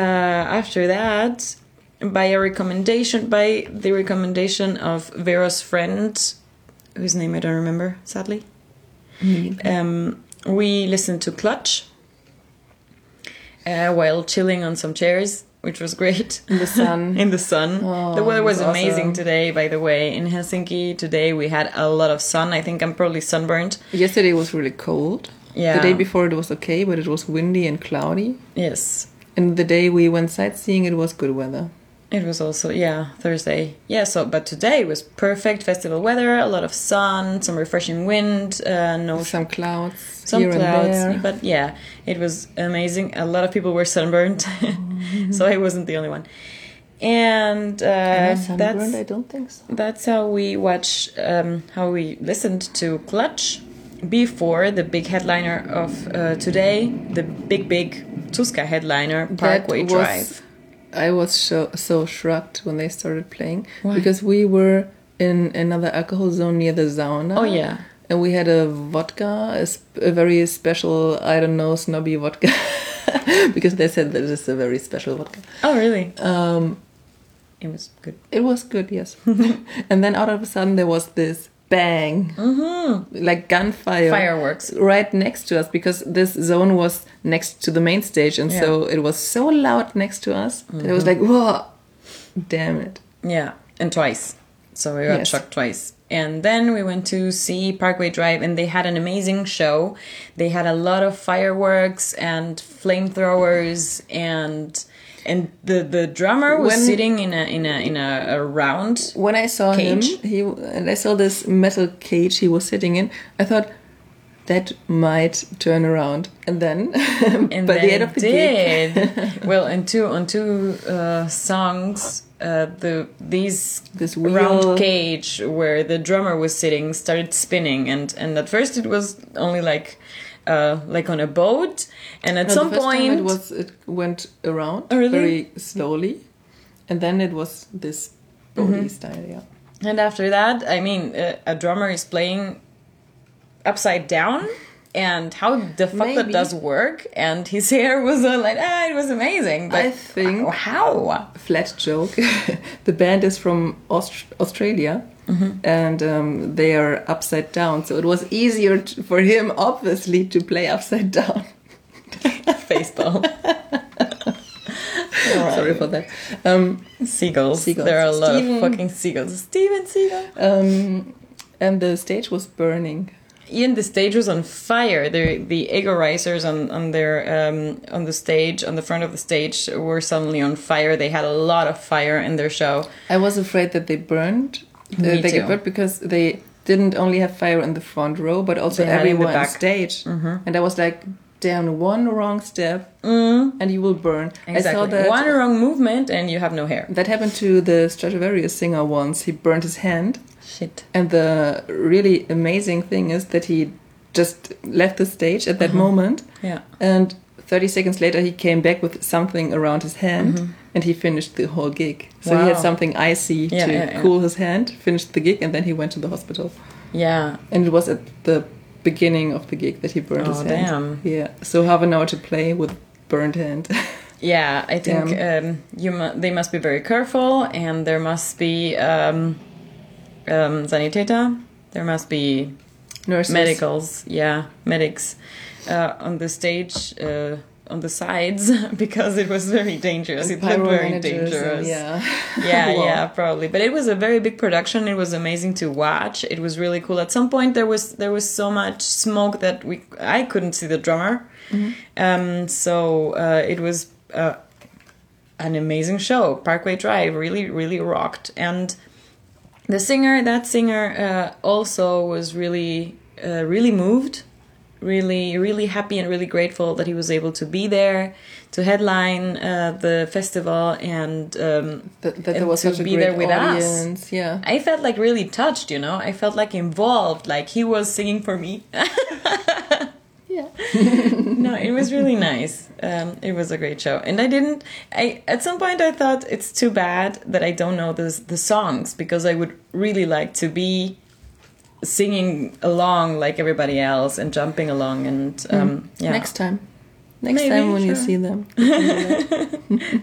after that, by a recommendation, by the recommendation of Vero's friend, whose name I don't remember, sadly, mm-hmm. um, we listened to Clutch uh, while chilling on some chairs, which was great. In the sun. In the sun. Oh, the weather was, was amazing awesome. Today, by the way, in Helsinki. Today we had a lot of sun. I think I'm probably sunburned. Yesterday was really cold. Yeah. The day before it was okay, but it was windy and cloudy. Yes. And the day we went sightseeing, it was good weather. It was also, yeah, Thursday. Yeah, so, but today was perfect festival weather, a lot of sun, some refreshing wind, uh, no... Some clouds. Some here clouds, and there. But yeah, it was amazing. A lot of people were sunburned, mm-hmm. so I wasn't the only one. And uh, Am I sunburned? That's, I don't think so. That's how we watch, um, how we listened to Clutch before the big headliner of uh, today, the big, big... Tuska headliner, Parkway Drive. I was so, so shocked when they started playing. Why? Because we were in another alcohol zone near the sauna. Oh, yeah. And we had a vodka, a, sp- a very special, I don't know, snobby vodka. Because they said that it's a very special vodka. Oh, really? Um, it was good. It was good, yes. And then out of a sudden there was this bang. Mm-hmm. Like gunfire. Fireworks. Right next to us, because this zone was next to the main stage. And yeah. so it was so loud next to us. Mm-hmm. That it was like, whoa, damn it. Yeah, and twice. So we got yes. shocked twice. And then we went to see Parkway Drive, and they had an amazing show. They had a lot of fireworks and flamethrowers, and and the, the drummer was when, sitting in a in a in a, a round. When I saw cage. him, he and I saw this metal cage he was sitting in, I thought that might turn around, and then and by then the end of the did. Gig, well, and two on two uh, songs. Uh, the these this wheel. round cage where the drummer was sitting started spinning, and, and at first it was only like uh, like on a boat, and at no, some the first point time it was it went around oh, really? very slowly, and then it was this boaty mm-hmm. style, yeah. And after that, I mean, a, a drummer is playing upside down. And how the fuck Maybe. that does work? And his hair was all like, ah, it was amazing. But I think how flat joke. The band is from Aust- Australia, mm-hmm. and um, they are upside down, so it was easier t- for him, obviously, to play upside down. Facepalm. Right. Sorry for that. Um, seagulls. seagulls. There are a lot Steven. of fucking seagulls. Steven Seagull. Um, and the stage was burning. Ian, the stage was on fire. The the ego risers on on their um, on the stage on the front of the stage were suddenly on fire. They had a lot of fire in their show. I was afraid that they burned. Me uh, they too. Burned because they didn't only have fire in the front row, but also they everyone on stage. Mm-hmm. And I was like, down one wrong step, mm. and you will burn. Exactly. I saw that one wrong movement, and you have no hair. That happened to the Stradivarius singer once. He burned his hand. Shit. And the really amazing thing is that he just left the stage at that mm-hmm. moment. Yeah. And thirty seconds later, he came back with something around his hand, mm-hmm. and he finished the whole gig. So wow. he had something icy yeah, to yeah, cool yeah. his hand, finished the gig, and then he went to the hospital. Yeah. And it was at the beginning of the gig that he burned oh, his hand. Damn. Yeah. So half an hour to play with burned hand. Yeah, I think um, you mu- they must be very careful, and there must be... Um, Um, Saniteta, there must be nurses, medicals, yeah, medics uh, on the stage, uh, on the sides, because it was very dangerous. And it looked very dangerous. And yeah, yeah, wow. yeah, probably. But it was a very big production. It was amazing to watch. It was really cool. At some point, there was there was so much smoke that we I couldn't see the drummer. Mm-hmm. Um, so uh, it was uh, an amazing show. Parkway Drive really, really rocked. And The singer, that singer uh, also was really, uh, really moved, really, really happy and really grateful that he was able to be there, to headline uh, the festival and, um, that, that there was and such to a be great there with audience. Us. Yeah. I felt like really touched, you know, I felt like involved, like he was singing for me. Yeah. No, it was really nice. Um, it was a great show. And I didn't... I At some point I thought it's too bad that I don't know the, the songs, because I would really like to be singing along like everybody else and jumping along. And um, mm. yeah. Next time. Next Maybe, time when sure. you see them.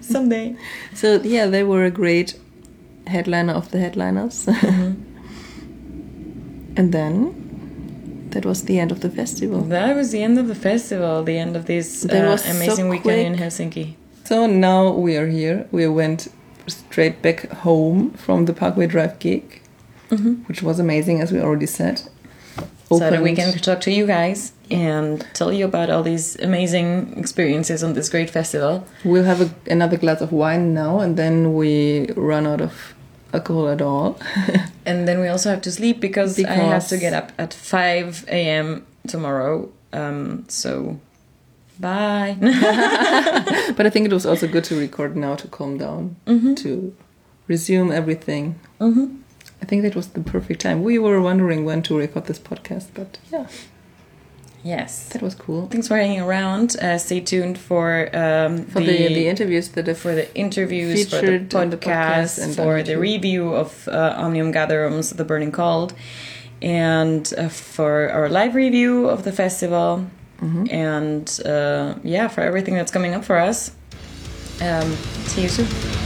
Someday. So, yeah, they were a great headliner of the headliners. Mm-hmm. And then... That was the end of the festival. That was the end of the festival, the end of this uh, amazing so weekend in Helsinki. So now we are here. We went straight back home from the Parkway Drive gig, mm-hmm. which was amazing, as we already said. Opened. So that we can talk to you guys and tell you about all these amazing experiences on this great festival. We'll have a, another glass of wine now, and then we run out of... alcohol at all. And then we also have to sleep because, because I have to get up at five a.m. tomorrow. Um, so, bye. But I think it was also good to record now to calm down, mm-hmm. to resume everything. Mm-hmm. I think that was the perfect time. We were wondering when to record this podcast, but yeah. Yes, that was cool. Thanks for hanging around. Uh, stay tuned for um, for the, the, the interviews that for the interviews for the podcast, the podcast and for the review of uh, Omnium Gatherum's The Burning Cold, and uh, for our live review of the festival, mm-hmm. and uh, yeah, for everything that's coming up for us. Um, see you soon.